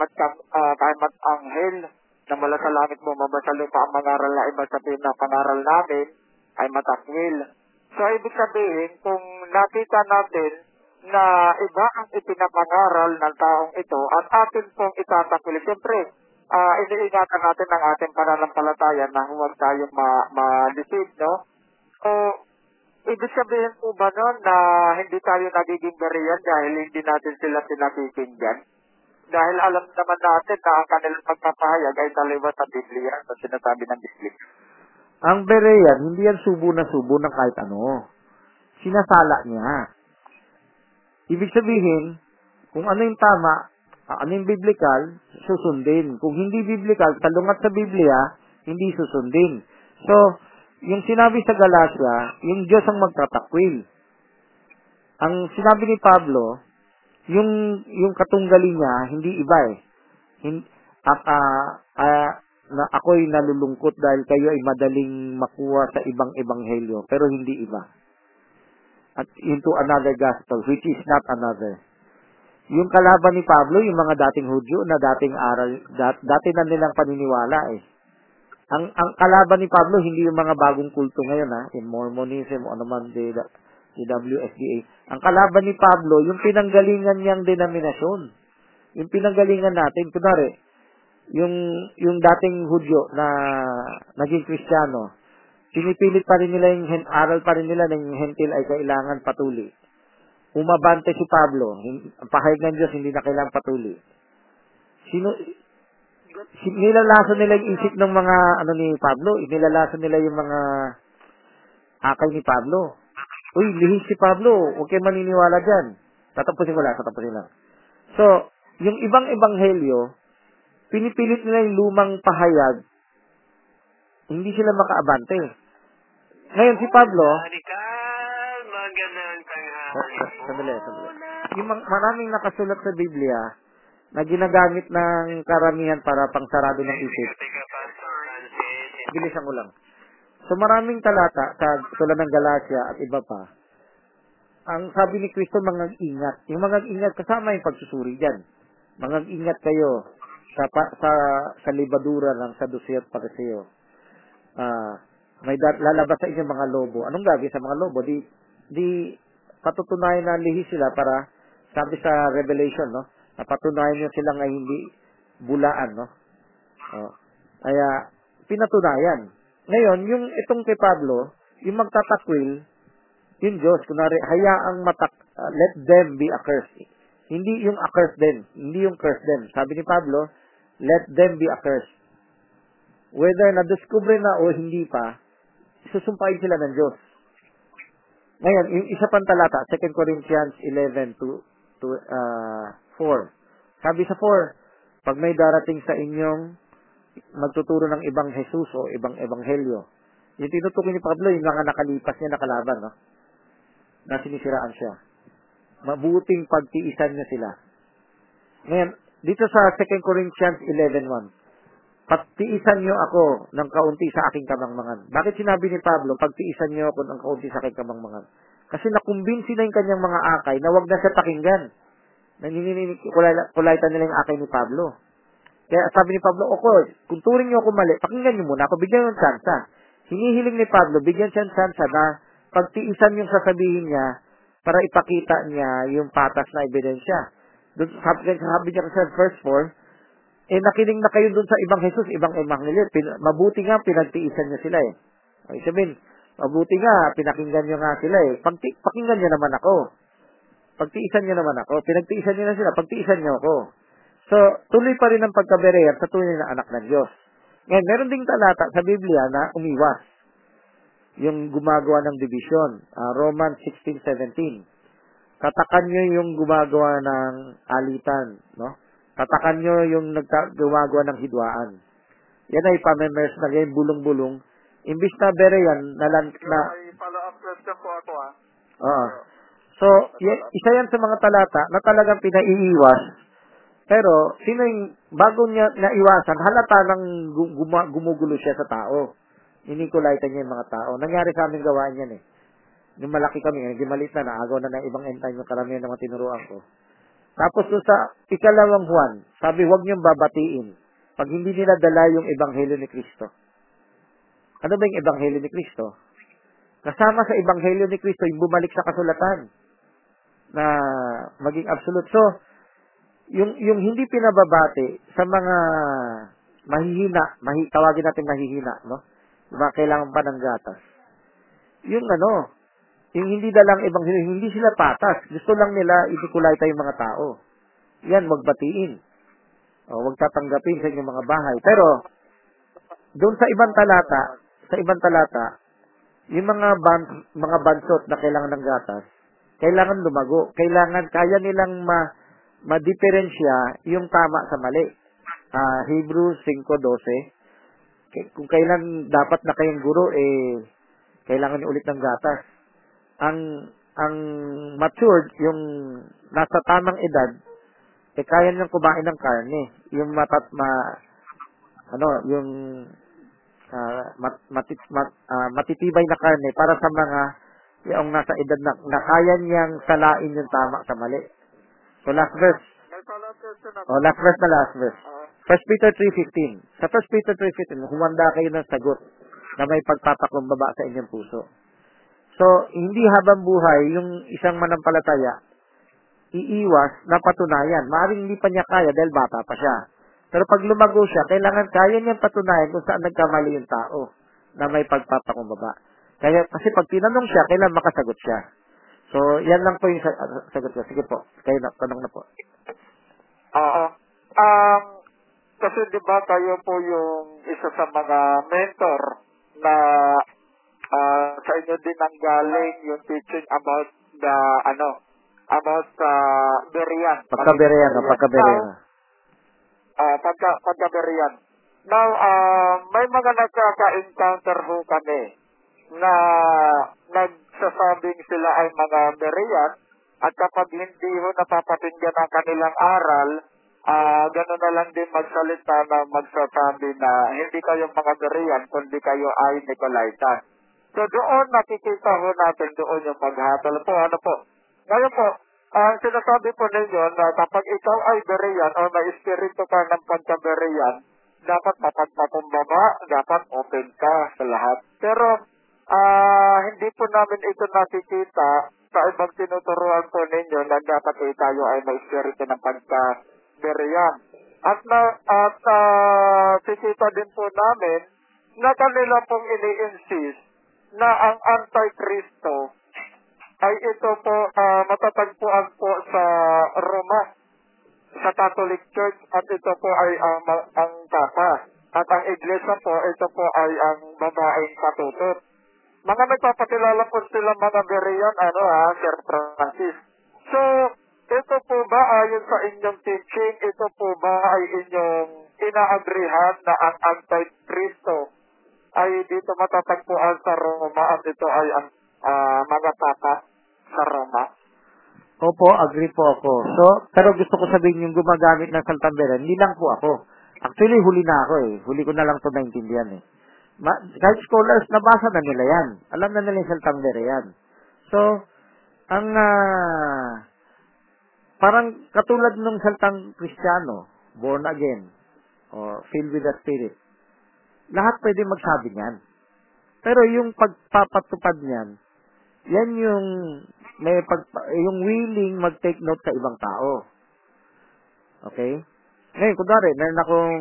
mat-anghel uh, na mula sa langit mo, mamasalin pa ang mangaral na iba sabihin na pangaral namin, ay matakwil. So, ibig sabihin, kung nakita natin na iba ang ipinapangaral ng taong ito at atin pong itatakwil, siyempre, uh, iniingatan natin ang ating pananampalataya na huwag tayong ma-deceive, no? So, ibig sabihin po ba nun na hindi tayo nagiging Berean dahil hindi natin sila pinakikinggan? Dahil alam naman natin na ang kanilang pagpapahayag ay taliwas sa Biblia at sinasabi ng Biblia. Ang Berean, hindi yan subo na subo ng kahit ano. Sinasala niya. Ibig sabihin, kung ano yung tama, ano yung biblical, susundin. Kung hindi biblical, talungat sa Biblia, hindi susundin. So, yung sinabi sa Galatia, yung Diyos ang magtatakwil. Ang sinabi ni Pablo, yung, yung katunggali niya, hindi iba eh. Hindi, ah, ah, ah, na ako'y nalulungkot dahil kayo ay madaling makuha sa ibang ebanghelyo, pero hindi iba. At into another gospel, which is not another. Yung kalaban ni Pablo, yung mga dating Hudyo na dating aral, dat, dati na nilang paniniwala eh. Ang, ang kalaban ni Pablo, hindi yung mga bagong kulto ngayon ha, in Mormonism o naman the, the W S D A. Ang kalaban ni Pablo, yung pinanggalingan niyang denominasyon. Yung pinanggalingan natin, kunwari, yung yung dating Hudyo na naging Kristiyano, pinipilit pa rin nila yung aral pa rin nila ng hentil ay kailangan patuli. Umabante si Pablo, ang pahayag ng Diyos hindi na kailangan patuli. Sino, nilalaso nila yung isip ng mga ano ni Pablo, nilalaso nila yung mga akay ni Pablo. Uy, lihis si Pablo, huwag kayo maniniwala dyan. Tatapusin ko lang, tatapusin lang. So, yung ibang ebanghelyo, pinipilit nila yung lumang pahayag, hindi sila makaabante. Ngayon, si Pablo, oh, sabili, sabili. Yung maraming nakasulat sa Biblia na ginagamit ng karamihan para pangsarado ng isip. Bilisan ko lang. So, maraming talata, tulad ng Galatia at iba pa, ang sabi ni Cristo, mangag-ingat. Yung mangag-ingat, kasama yung pagsusuri dyan. Mangag-ingat kayo sa sa sa libadura ng Saduseo at Pariseo. Uh, may dat, lalabas sa inyo mga lobo. Anong gagawin sa mga lobo? Di di patutunayan na lihis sila para sabi sa Revelation, no? Napatunayan niyo sila ng hindi bulaan, no? Oh. Kaya pinatunayan. Ngayon, yung itong kay Pablo, yung magtatakwil, yung Diyos, kunwari, hayaang matak, uh, let them be accursed. Hindi yung accursed them, hindi yung curse them. Sabi ni Pablo, let them be accursed. Whether na-discover na o hindi pa, susumpain sila ng Diyos. Ngayon, yung isa pang talata, Second Corinthians eleven to four. Sabi sa four, pag may darating sa inyong magtuturo ng ibang Jesus o ibang Ebanghelyo, yung tinutukoy ni Pablo, yung mga nakalipas niya nakalaban, no? Na sinisiraan siya. Mabuting pagtiisan niya sila. Ngayon, dito sa Second Corinthians eleven one, pagtiisan niyo ako ng kaunti sa aking kamangmangan. Bakit sinabi ni Pablo, pagtiisan niyo ako ng kaunti sa aking kamangmangan? Kasi nakumbinsi na yung kanyang mga akay na wag na siya pakinggan. Naninikulaitan nila yung akay ni Pablo. Kaya sabi ni Pablo, "Oko, kung turing niyo ako mali, pakinggan niyo muna ako, bigyan niyo ng chance." Hinihiling ni Pablo, bigyan siya ng chance na pagtiisan yung sasabihin niya para ipakita niya yung patas na ebidensya. Doon sabi niya sa verse four, eh nakinig na kayo doon sa ibang Jesus, ibang Ebanghelyo. Mabuti nga, pinagtiisan niya sila eh. Ay sabihin, mabuti nga, pinakinggan niya nga sila eh. Pagti- pakinggan niya naman ako. Pagtiisan niya naman ako. Pinagtiisan niya na sila, pagtiisan niya ako. So, tuloy pa rin ang pagkaberean sa tunay na anak ng Diyos. Ngayon, meron ding talata sa Biblia na umiwas. Yung gumagawa ng division. Uh, Romans sixteen seventeen. Tatakan nyo yung gumagawa ng alitan, no? Tatakan nyo yung nagta- gumagawa ng hidwaan. Yan ay pamemers na ganyan, bulong-bulong. Imbis na Berean, nalan... na... Ay, follow-up question po ako, ha? Oo. So, y- isa yan sa mga talata na talagang pinaiiwas. Pero, sino yung bago niya naiwasan, halata ng gum- gumugulo siya sa tao. Inikulaita niya yung mga tao. Nangyari sa aming gawaan yan, eh. Nung malaki kami, hindi malit na, naagaw na ng ibang end time yung karamihan ng mga tinuruan ko. Tapos doon sa ikalawang Juan, sabi, huwag niyong babatiin pag hindi nila dala yung Ebanghelyo ni Kristo. Ano ba yung Ebanghelyo ni Kristo? Kasama sa Ebanghelyo ni Kristo yung bumalik sa kasulatan na maging absolute. So, yung, yung hindi pinababati sa mga mahihina, mahi, tawagin natin mahihina, no? Diba, kailangan pa ng gatas. Yung ano, yung hindi dalang Ebanghelyo, hindi sila patas. Gusto lang nila inikulaita yung mga tao. Yan, wag batiin. O, wag tatanggapin sa inyong mga bahay. Pero, doon sa ibang talata, sa ibang talata, yung mga, ban, mga bansot na kailangan ng gatas, kailangan lumago. Kailangan, kaya nilang ma, ma-diferensya yung tama sa mali. Uh, Hebrews five twelve, kung kailan dapat na kayong guro, eh, kailangan niyo ulit ng gatas. ang ang matured, yung nasa tamang edad, eh kaya niyang kumain ng karne, yung matat ma ano yung uh, mat, matit, mat, uh, matitibay na karne para sa mga yung nasa edad na, na kaya niyang salain yung tama sa mali. So last verse. Oh, last verse na last verse. First Peter three fifteen. Sa First Peter three fifteen, humanda kayo ng sagot na may pagpapakumbaba sa inyong puso. So, hindi habang buhay yung isang manampalataya iiwas na patunayan. Maaring hindi pa niya kaya dahil bata pa siya. Pero pag lumago siya, kailangan kaya niyang patunayan kung saan nagkamali yung tao na may pagpapakumbaba. Kaya, kasi pag tinanong siya, kailangan makasagot siya. So, yan lang po yung sagot ko. Sige po, kayo na, tanong na po. Oo. Uh, um, kasi diba tayo po yung isa sa mga mentor na Uh, sa inyo din ang galing yung teaching about the, ano, about sa uh, Berean. Pagka-Berean, pagka-Berean. Ah, pagka, pagka-Berean. Now, uh, may mga nagkaka-encounter ho kami na nagsasabing sila ay mga Berean at kapag hindi ho napapakinggan ang kanilang aral, ah, uh, gano'n na lang din magsalita na magsasabi na hindi kayo mga Berean kundi kayo ay Nikolaita. So, doon nakikita ho natin doon yung maghatal po. Ano po? Ngayon po, uh, sinasabi po ninyo na kapag ikaw ay Berean o may espiritu ka ng pagka-Berean, dapat mapagpakumbaba, dapat open ka sa lahat. Pero, uh, hindi po namin ito nakikita sa ibang tinuturuan po ninyo na dapat eh, tayo ay may espiritu ng pagka-Berean. At, na, at uh, sisita din po namin na kanila pong ini-insist na ang Antikristo ay ito po uh, matatagpuan po sa Roma, sa Catholic Church, at ito po ay um, ang Papa. At ang Iglesia po, ito po ay ang babaeng katutot. Mga nagpapakilala po sila mga Berean, ano ha, Sir Francis. So, ito po ba ayon sa inyong teaching, ito po ba ay inyong inaagrihan na ang Antikristo ay dito matatagpuan sa Roma at ito ay ang uh, mga papa sa Roma? Opo, agree po ako. So, pero gusto ko sabihin yung gumagamit ng salitang Berean, hindi lang po ako. Actually, huli na ako eh. Huli ko na lang ito naintindihan eh. Ma- kahit scholars, nabasa na nila yan. Alam na nila yung salitang Berean. So, ang uh, parang katulad ng salitang Kristiyano, born again, or filled with the Spirit. Lahat pwede magsabi niyan. Pero yung pagpapatupad niyan, yan yung may pag, yung willing mag-take note sa ibang tao. Okay? Ngayon, kunwari, meron akong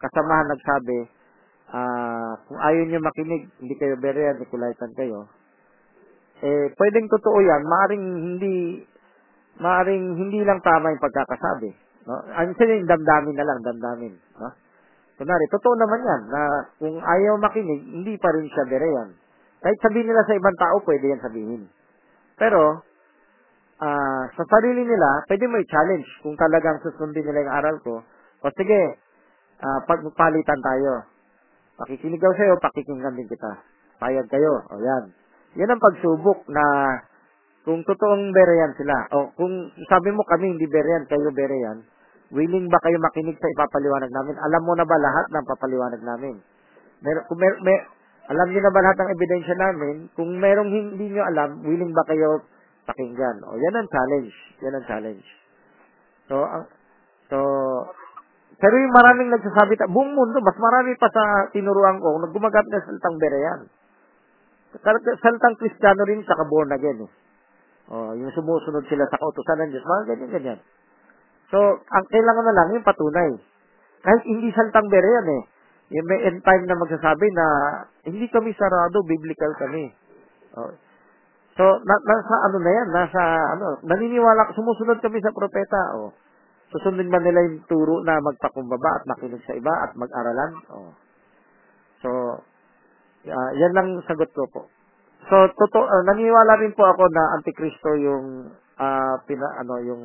kasamahan nagsabi, uh, kung ayaw niyo makinig, hindi kayo Berea, Nikolaitan kayo, eh, pwedeng totoo yan, maaring hindi, maaring hindi lang tama yung pagkakasabi. No? I'm saying, damdamin na lang, damdamin. No? Kunwari, totoo naman yan, na kung ayaw makinig, hindi pa rin siya Berean. Kahit sabihin nila sa ibang tao, pwede yan sabihin. Pero, uh, sa sarili nila, pwede mo i-challenge kung talagang susundin nila yung aral ko. O sige, uh, pagpalitan tayo. Pakikinig daw sa'yo, pakikinggan din kita. Payag kayo. O yan. Yan ang pagsubok na kung totoong Berean sila. O kung sabi mo kami, hindi Berean, kayo Berean, willing ba kayo makinig sa ipapaliwanag namin? Alam mo na ba lahat ng papaliwanag namin? Mer- mer- mer- alam niyo na ba lahat ng ebidensya namin? Kung merong hindi niyo alam, willing ba kayo pakinggan? O, yan ang challenge. Yan ang challenge. So, ang, so pero yung maraming nagsasabi, buong mundo, mas marami pa sa tinuruan ko, naggumagamit na salitang Berean. Salitang Kristiyano rin, saka born again. Eh. O, yung sumusunod sila sa kautusan ng Diyos, mga ganyan, ganyan. So, ang kailangan na lang, yung patunay. Kahit hindi salitang Berean eh. Yung may end time na magsasabi na hindi kami sarado, biblical kami. Oh. So, na, nasa ano na yan, nasa, ano, naniniwala, sumusunod kami sa propeta. Oh. Susundin ba nila yung turo na magpakumbaba at makinig sa iba at mag-aralan? Oh. So, uh, yan lang sagot ko po. So, totoo, uh, naniniwala rin po ako na Antikristo yung, uh, pina, ano, yung,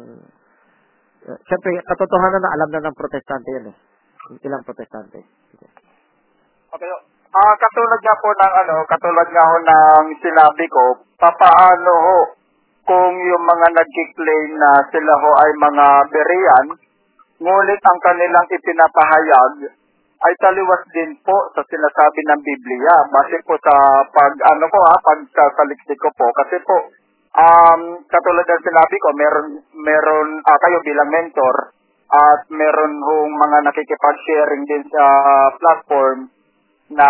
uh, syempre, katotohanan na alam na ng protestante yan eh. Ilang protestante. Okay. Ah, katulad nga po ng ano, katulad nga ho ng sinabi ko, papaano ho kung yung mga nag-claim na sila ho ay mga Berean, ngunit ang kanilang ipinapahayag ay taliwas din po sa sinasabi ng Biblia. Base po sa pag ano ko ha, pagkakaliksik ko po kasi po um katulad ng sinabi ko, meron meron ah, kayo bilang mentor at meron hong mga nakikipag-sharing din sa platform na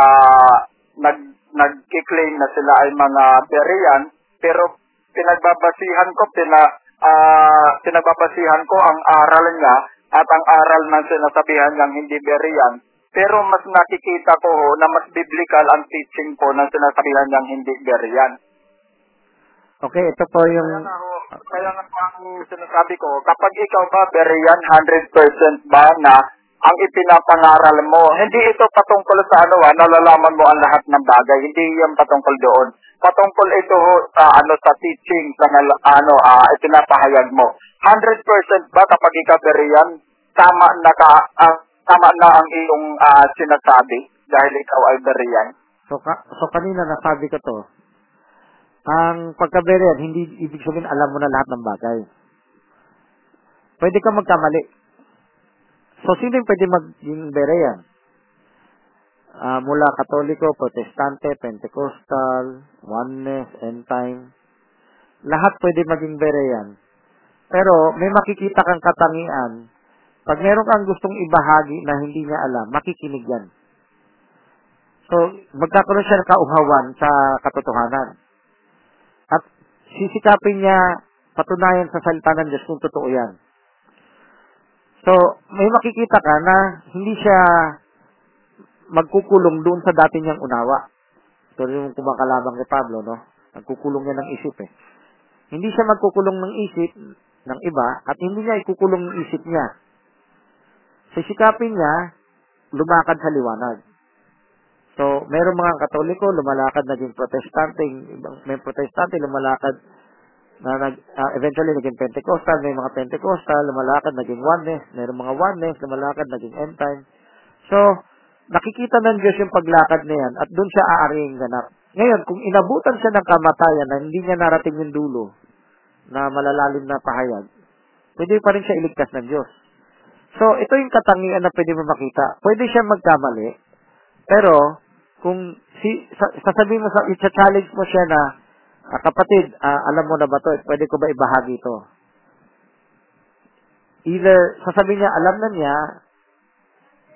nag nagki-claim na sila ay mga Berean, pero pinagbabasihan ko pina uh, pinagbabasihan ko ang aral niya at ang aral ng sinasabihan ng hindi Berean, pero mas nakikita ko ho na mas biblical ang teaching po ng sinasabihan ng hindi Berean. Okay, ito po yung kaya nga ang sinasabi ko, kapag ikaw ba Berean, one hundred percent ba na ang ipinapangaral mo, hindi ito patungkol sa ano ha, nalalaman mo ang lahat ng bagay, hindi yan patungkol doon. Patungkol ito sa uh, ano sa teaching, sa ano, uh, ipinapahayag mo. one hundred percent ba kapag ikaw Berean, tama na, ka, uh, tama na ang iyong uh, sinasabi dahil ikaw ay Berean? So, ka- so kanina nasabi ko to, ang pagka-Berean, hindi ibig sabihin alam mo na lahat ng bagay. Pwede kang magkamali. So, sino yung pwede maging Berean? Uh, mula Katoliko, Protestante, Pentecostal, Oneness, End Time. Lahat pwede maging Berean. Pero, may makikita kang katangian. Pag meron kang gustong ibahagi na hindi niya alam, makikinig yan. So, magkakaroon siya ng kauhawan sa katotohanan. At sisikapin niya patunayan sa salita ng Diyos kung totoo yan. So, may makikita ka na hindi siya magkukulong doon sa dati niyang unawa. Ito rin yung kumakalabang kay Pablo, no? Nagkukulong niya ng isip, eh. Hindi siya magkukulong ng isip ng iba at hindi niya ikukulong ng isip niya. Sisikapin niya, lumakad sa liwanag. So, merong mga Katoliko, lumalakad naging Protestante, may Protestante, lumalakad, na nag, uh, eventually naging Pentecostal, may mga Pentecostal, lumalakad naging Oneness, merong mga Oneness, lumalakad naging End Time. So, nakikita ng Diyos yung paglakad na yan, at doon siya aaring ganap. Ngayon, kung inabutan siya ng kamatayan na hindi niya narating yung dulo, na malalalim na pahayag, pwede pa rin siya iligtas ng Diyos. So, ito yung katangian na pwede mo makita. Pwede siya magkamali, pero, kung si, sasabihin mo, sa, i-challenge mo siya na Ah, kapatid, ah, alam mo na ba ito? Pwede ko ba ibahagi ito? Either, sasabihin niya, alam na niya,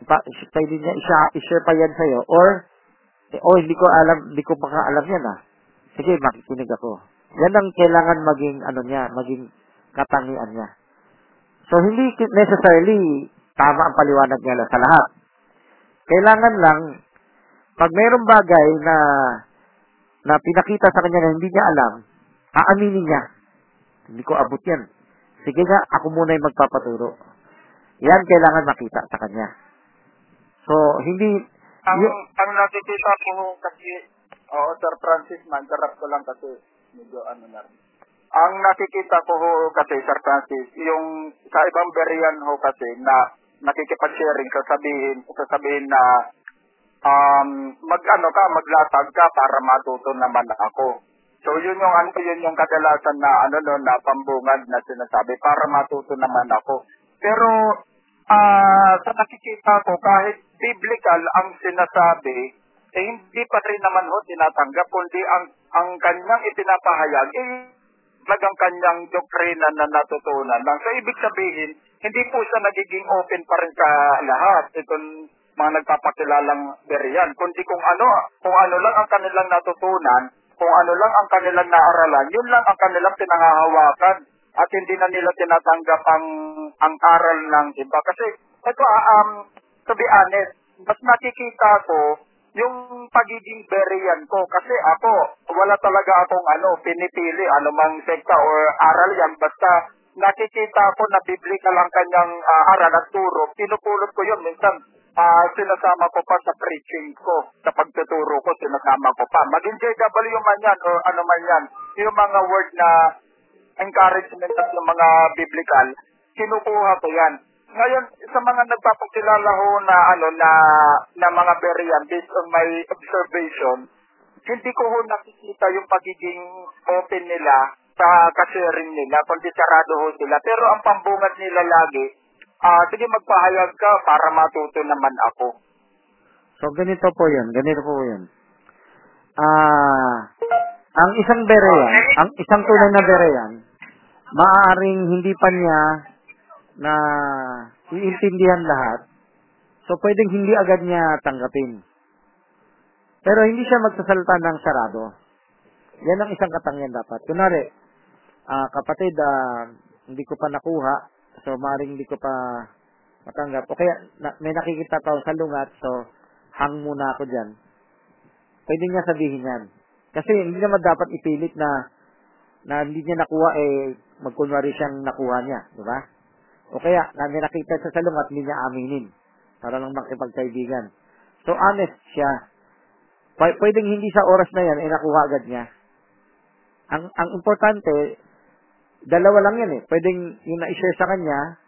pa, pwede niya i-share pa yan sa'yo, or, eh, oh, hindi ko alam, hindi ko pa ka alam yan ah. Sige, makikinig ako. Yan ang kailangan maging, ano niya, maging katangian niya. So, hindi necessarily tama ang paliwanag niya lang sa lahat. Kailangan lang, pag mayroong bagay na na pinakita sa kanya na hindi niya alam, aaminin niya. Hindi ko abot yan. Sige nga, ako muna yung magpapaturo. Yan kailangan makita sa kanya. So, hindi... Ang, y- ang nakikita po kasi, oo, Sir Francis, mangarap ko lang kasi medyo ano na rin. Ang nakikita ko ho kasi, Sir Francis, yung sa ibang Berean ho kasi na nakikipag-sharing, sasabihin, sasabihin na um, mag-ano ka, maglatag ka para matuto naman ako. So, yun yung ano, yun yung kadalasan na ano no, na pambungad na sinasabi para matuto naman ako. Pero uh, sa nakikita ko kahit biblical ang sinasabi, eh, hindi pa rin naman ho tinatanggap kundi ang ang kanyang ipinapahayag eh talagang kanyang doktrina na natutunan lang. So, ibig sabihin, hindi po siya nagiging open pa rin sa lahat. Itong mga nagpapakilalang Berean, kundi kung ano, kung ano lang ang kanilang natutunan, kung ano lang ang kanilang naaralan, yun lang ang kanilang pinangahawakan at hindi na nila tinatanggap ang, ang aral ng iba. Kasi, ito, um, to be honest, mas nakikita ko yung pagiging Berean ko. Kasi ako, wala talaga akong ano, pinipili, anumang sekta or aral yan. Basta nakikita ko na biblikal ang kanyang uh, aral at turo. Pinupulot ko yun minsan. Uh, sinasama ko pa sa preaching ko, sa pagtuturo ko, sinasama ko pa. Maging J W man yan o ano man yan, yung mga word na encouragement at yung mga biblical, kinukuha ko yan. Ngayon, sa mga nagpapakilala ho na, ano, na, na mga Berean, based on my observation, hindi ko ho nakikita yung pagiging open nila sa kasharing nila, kundi sarado ho sila. Pero ang pambungat nila lagi, Ah, uh, sige magpahayag ka para matuto naman ako. So ganito po 'yan, ganito po 'yan. Ah, ang isang Berean, ang isang tunay na Berean, maaaring hindi pa niya na iintindihan lahat. So pwedeng hindi agad niya tanggapin. Pero hindi siya magsasalita ng sarado. Yan ang isang katangian dapat. Kunwari, ah, kapatid, ah, hindi ko pa nakuha. So, maring hindi ko pa matanggap. O kaya, na, may nakikita pa sa lungat, so, hang muna ako dyan. Pwede niya sabihin yan. Kasi, hindi naman dapat ipilit na, na hindi niya nakuha, eh, magkunwari siyang nakuha niya. Diba? O kaya, na may nakita siya sa lungat, hindi niya aminin. Para lang makipagkaibigan. So, honest siya. P- pwedeng hindi sa oras na yan, eh, nakuha agad niya. Ang, ang importante, dalawa lang yan eh. Pwedeng yung na-share sa kanya,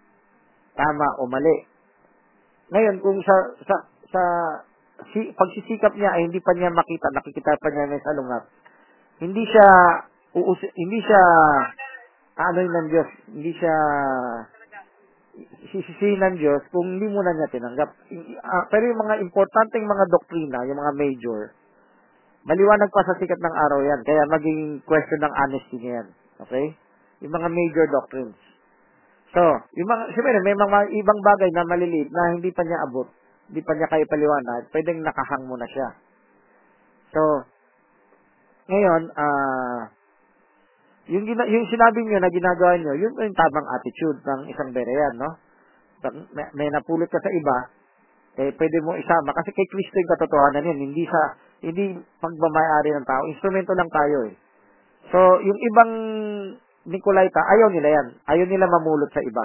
tama o mali. Ngayon, kung sa, sa, sa si, pagsisikap niya ay hindi pa niya makita, nakikita pa niya may salungat, hindi siya, uus, hindi siya, ano yun ng Diyos, hindi siya, sisisihin ng Diyos kung hindi muna niya tinanggap. Pero yung mga importanteng mga doktrina, yung mga major, maliwanag pa sa sikat ng araw yan. Kaya maging question ng honesty niya yan. Okay? Yung mga major doctrines. So, yung mga, siyempre, may mga ibang bagay na maliliit na hindi pa niya abot, hindi pa niya kayo paliwanag, pwedeng nakahang mo na siya. So, ngayon, uh, yung, gina- yung sinabi niyo na ginagawa niyo, yun yung tabang attitude ng isang Berean, no? May, may napulot ka sa iba, eh, pwede mo isama. Kasi kay Kristo yung katotohanan yun, hindi sa, hindi pagmamayari ng tao, instrumento lang tayo eh. So, yung ibang Nikolaita, ayaw nila yan. Ayaw nila mamulot sa iba.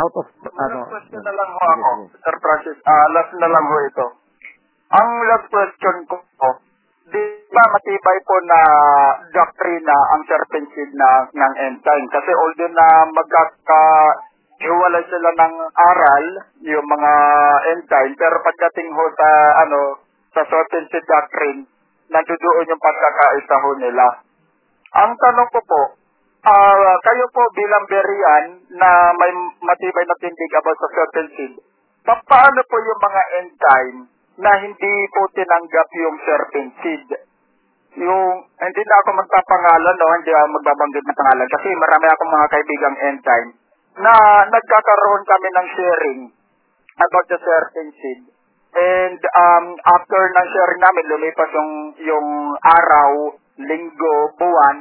Out of, ano. Last question na lang ho ako, Sir Francis. Uh, last na lang ho ito. Ang last question ko, oh, di ba matibay po na doctrina ang serpent seed na, ng end time? Kasi although na magkakahiwalay sila ng aral, yung mga end time, pero pagdating ho sa, ano, sa serpent seed doctrine, nandudoon yung pagkakaisa ho nila. Ang tanong ko po, Uh, kayo po bilang Berean na may matibay na tindig about sa serpent seed, pa- paano po yung mga end time na hindi po tinanggap yung serpent seed? yung, hindi na ako magpapangalan, no? Hindi ako magbabanggit ng pangalan kasi marami akong mga kaibigang end time na nagkakaroon kami ng sharing about the Serpent Seed. And um, after ng sharing namin, lumipas yung, yung araw, linggo, buwan,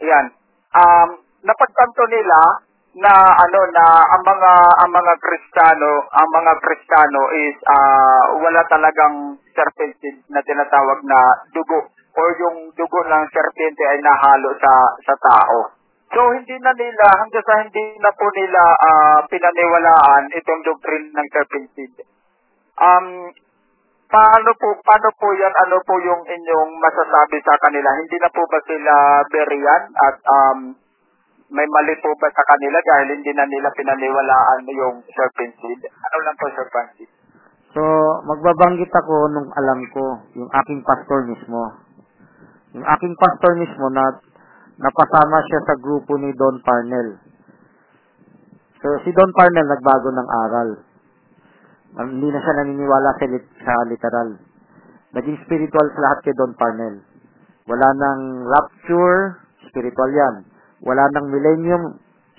yan. Um, napagtanto nila na ano na ang mga ang mga Kristiyano, ang mga Kristiyano is uh, wala talagang serpent seed na tinatawag na dugo, o yung dugo ng serpente ay nahalo sa sa tao. So hindi na nila, hanggang sa hindi na po nila uh, pinaniwalaan itong doctrine ng serpent seed. Um paano po paano po yan, ano po yung inyong masasabi sa kanila? Hindi na po ba sila Berean at um may mali po ba sa kanila dahil hindi na nila pinaniwalaan yung serpent seed? Ano lang po serpent seed? So, magbabanggit ako nung alam ko, yung aking pastor mismo. Yung aking pastor mismo na napasama siya sa grupo ni Don Parnell. So, si Don Parnell nagbago ng aral. Hindi na siya naniniwala sa, lit- sa literal. Naging spiritual sa lahat kay Don Parnell. Wala ng rapture, spiritual yan. Wala ng millennium,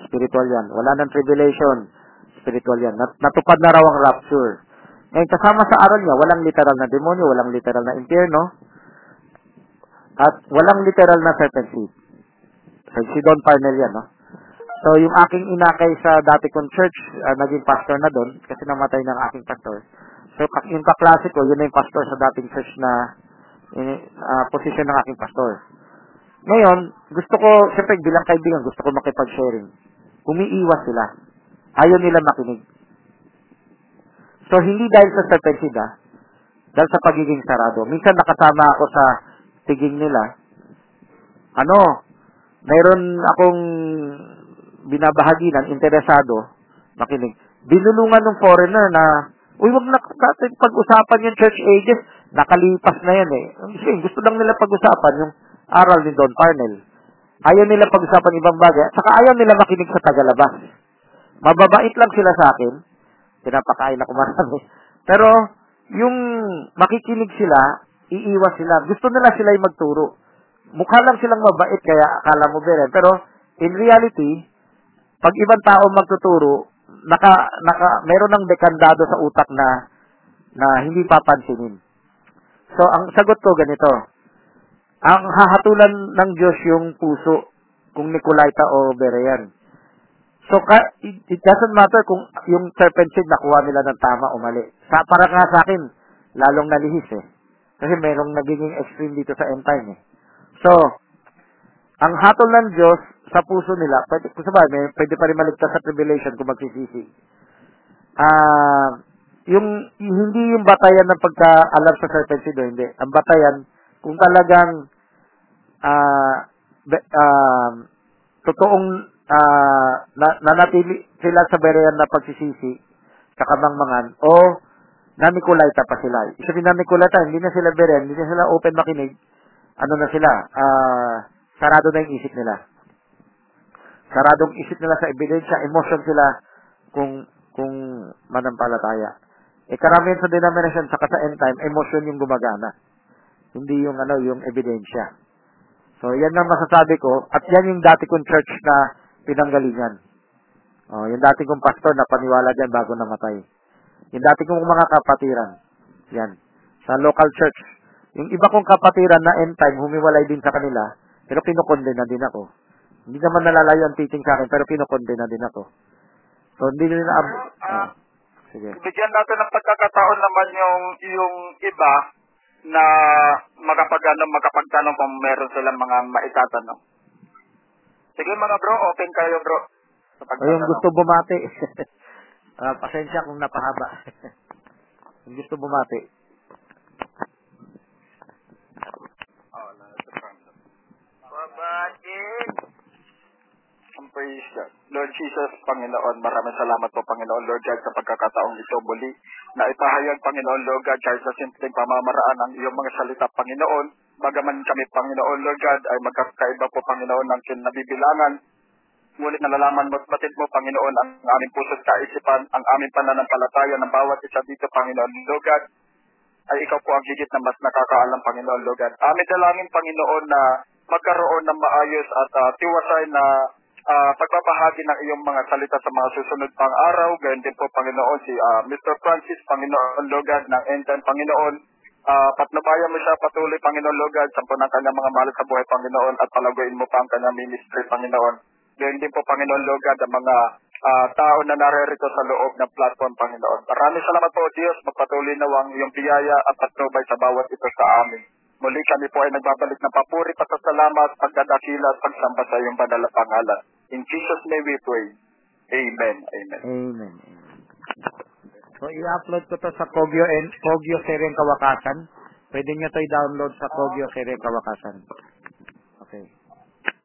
spiritual yan. Wala ng tribulation, spiritual yan. Nat- natupad na raw ang rapture. Ngayon, kasama sa aral niya, walang literal na demonyo, walang literal na impyerno, at walang literal na serpent seed. So, si Don Parnell yan, no? So, yung aking inakay sa dati kong church, uh, naging pastor na doon, kasi namatay ng aking pastor. So, yung kaklase ko, yun na yung pastor sa dating church na uh, position ng aking pastor. Ngayon, gusto ko, siyempre bilang kaibigan, gusto ko makipag-sharing. Umiiwas sila. Ayaw nila makinig. So, hindi dahil sa serpent ah, dahil sa pagiging sarado. Minsan nakasama ako sa tiging nila. Ano, mayroon akong binabahaginan, interesado, makinig. Binulungan ng foreigner na, uy, wag na natin pag-usapan yung church ages. Nakalipas na yan eh. Gusto lang nila pag-usapan yung aral ni Don Parnell. Ayaw nila pag-usapan ibang bagay, at saka ayaw nila makinig sa tagalabas. Mababait lang sila sa akin. Pinapakain ako marami. Pero, yung makikinig sila, iiwas sila. Gusto nila sila yung magturo. Mukha lang silang mabait, kaya akala mo Berean. Pero, in reality, pag ibang tao magtuturo, naka, naka, meron ng dekandado sa utak na, na hindi papansinin. So, ang sagot ko ganito, ang hahatulan ng Diyos yung puso, kung Nikolaita o Berean. So, it doesn't matter kung yung serpent seed nakuha nila ng tama o mali. Sa, para nga sa akin, lalong nalihis eh. Kasi merong nagiging extreme dito sa end time eh. So, ang hatol ng Diyos sa puso nila, pwede, sabay, may, pwede pa rin maligtas sa tribulation kung magsisisi. Uh, yung, hindi yung batayan ng pagkaalam sa serpent seed o hindi. Ang batayan, kung talagang uh, uh, totoong uh, na, nanatili sila sa Berean na pagsisisi sa kamangmangan o na Nikolaita pa sila. Sabi na Nikolaita, hindi na sila Berean, hindi na sila open makinig. Ano na sila? Uh, sarado na yung isip nila. Saradong isip nila sa ebidensya, emotion sila kung kung manampalataya. E karamihan sa denomination, saka sa end time, emotion yung gumagana. Hindi yung ano, yung ebidensya. So, yan ang masasabi ko. At yan yung dati kong church na pinanggalingan. Oh, yung dati kong pastor na paniwala dyan bago namatay. Yung dati kong mga kapatiran. Yan. Sa local church. Yung iba kong kapatiran na end time, humiwalay din sa kanila, pero kinukondena din ako. Hindi naman nalalayo ang teaching sa akin, pero kinukondena din ako. So, hindi nila... Oh, sige. Bigyan natin ng pagkakataon naman yung, yung iba, na makapagtanong, makapagtanong kung meron silang mga maitatanong. Sige mga bro, open kayo bro. Ayun, gusto bumati. uh, pasensya kung napahaba. Yung gusto bumati. Oh, no, that's a problem. Babati! Praise God. Lord Jesus, Panginoon, maraming salamat po, Panginoon, Lord God, sa pagkakataong ito muli na ipahayag, Panginoon, Lord God, dahil sa simpleng pamamaraan ng iyong mga salita, Panginoon. Bagaman kami, Panginoon, Lord God, ay magkakaiba po, Panginoon, ng kinabibilangan. Ngunit nalalaman mo at batid mo, Panginoon, ang aming puso't kaisipan, ang aming pananampalataya ng bawat isa dito, Panginoon, Lord God. ay ikaw po ang higit na mas nakakaalam, Panginoon Lord. Amin dalangin, Panginoon, na magkaroon ng maayos at uh, tiwasay na uh, pagbabahagi ng iyong mga salita sa mga susunod pang araw. Gayon din po, Panginoon, si uh, mister Francis, Panginoon Lord, ng Enten, Panginoon. Uh, patnubayan mo siya patuloy, Panginoon Lord, sa ng kanyang mga mahal sa buhay, Panginoon, at palaguin mo pa ang kanyang ministry, Panginoon. Gayon din po, Panginoon Lord, ang mga Uh, tao na naririto sa loob ng platform, Panginoon. Maraming salamat po, Diyos. Magpatuloy na ang iyong biyaya at patnubay sa bawat ito sa amin. Muli kami po ay nagbabalik ng papuri, pasasalamat, pagdadakila at pagsamba sa iyong banal na pangalan. In Jesus' name we pray. Amen. Amen. Amen. So, i-upload ko to sa Kogyo and Kogyo Sereng Kawakasan. Pwede nyo to i-download sa Kogyo Sereng Kawakasan.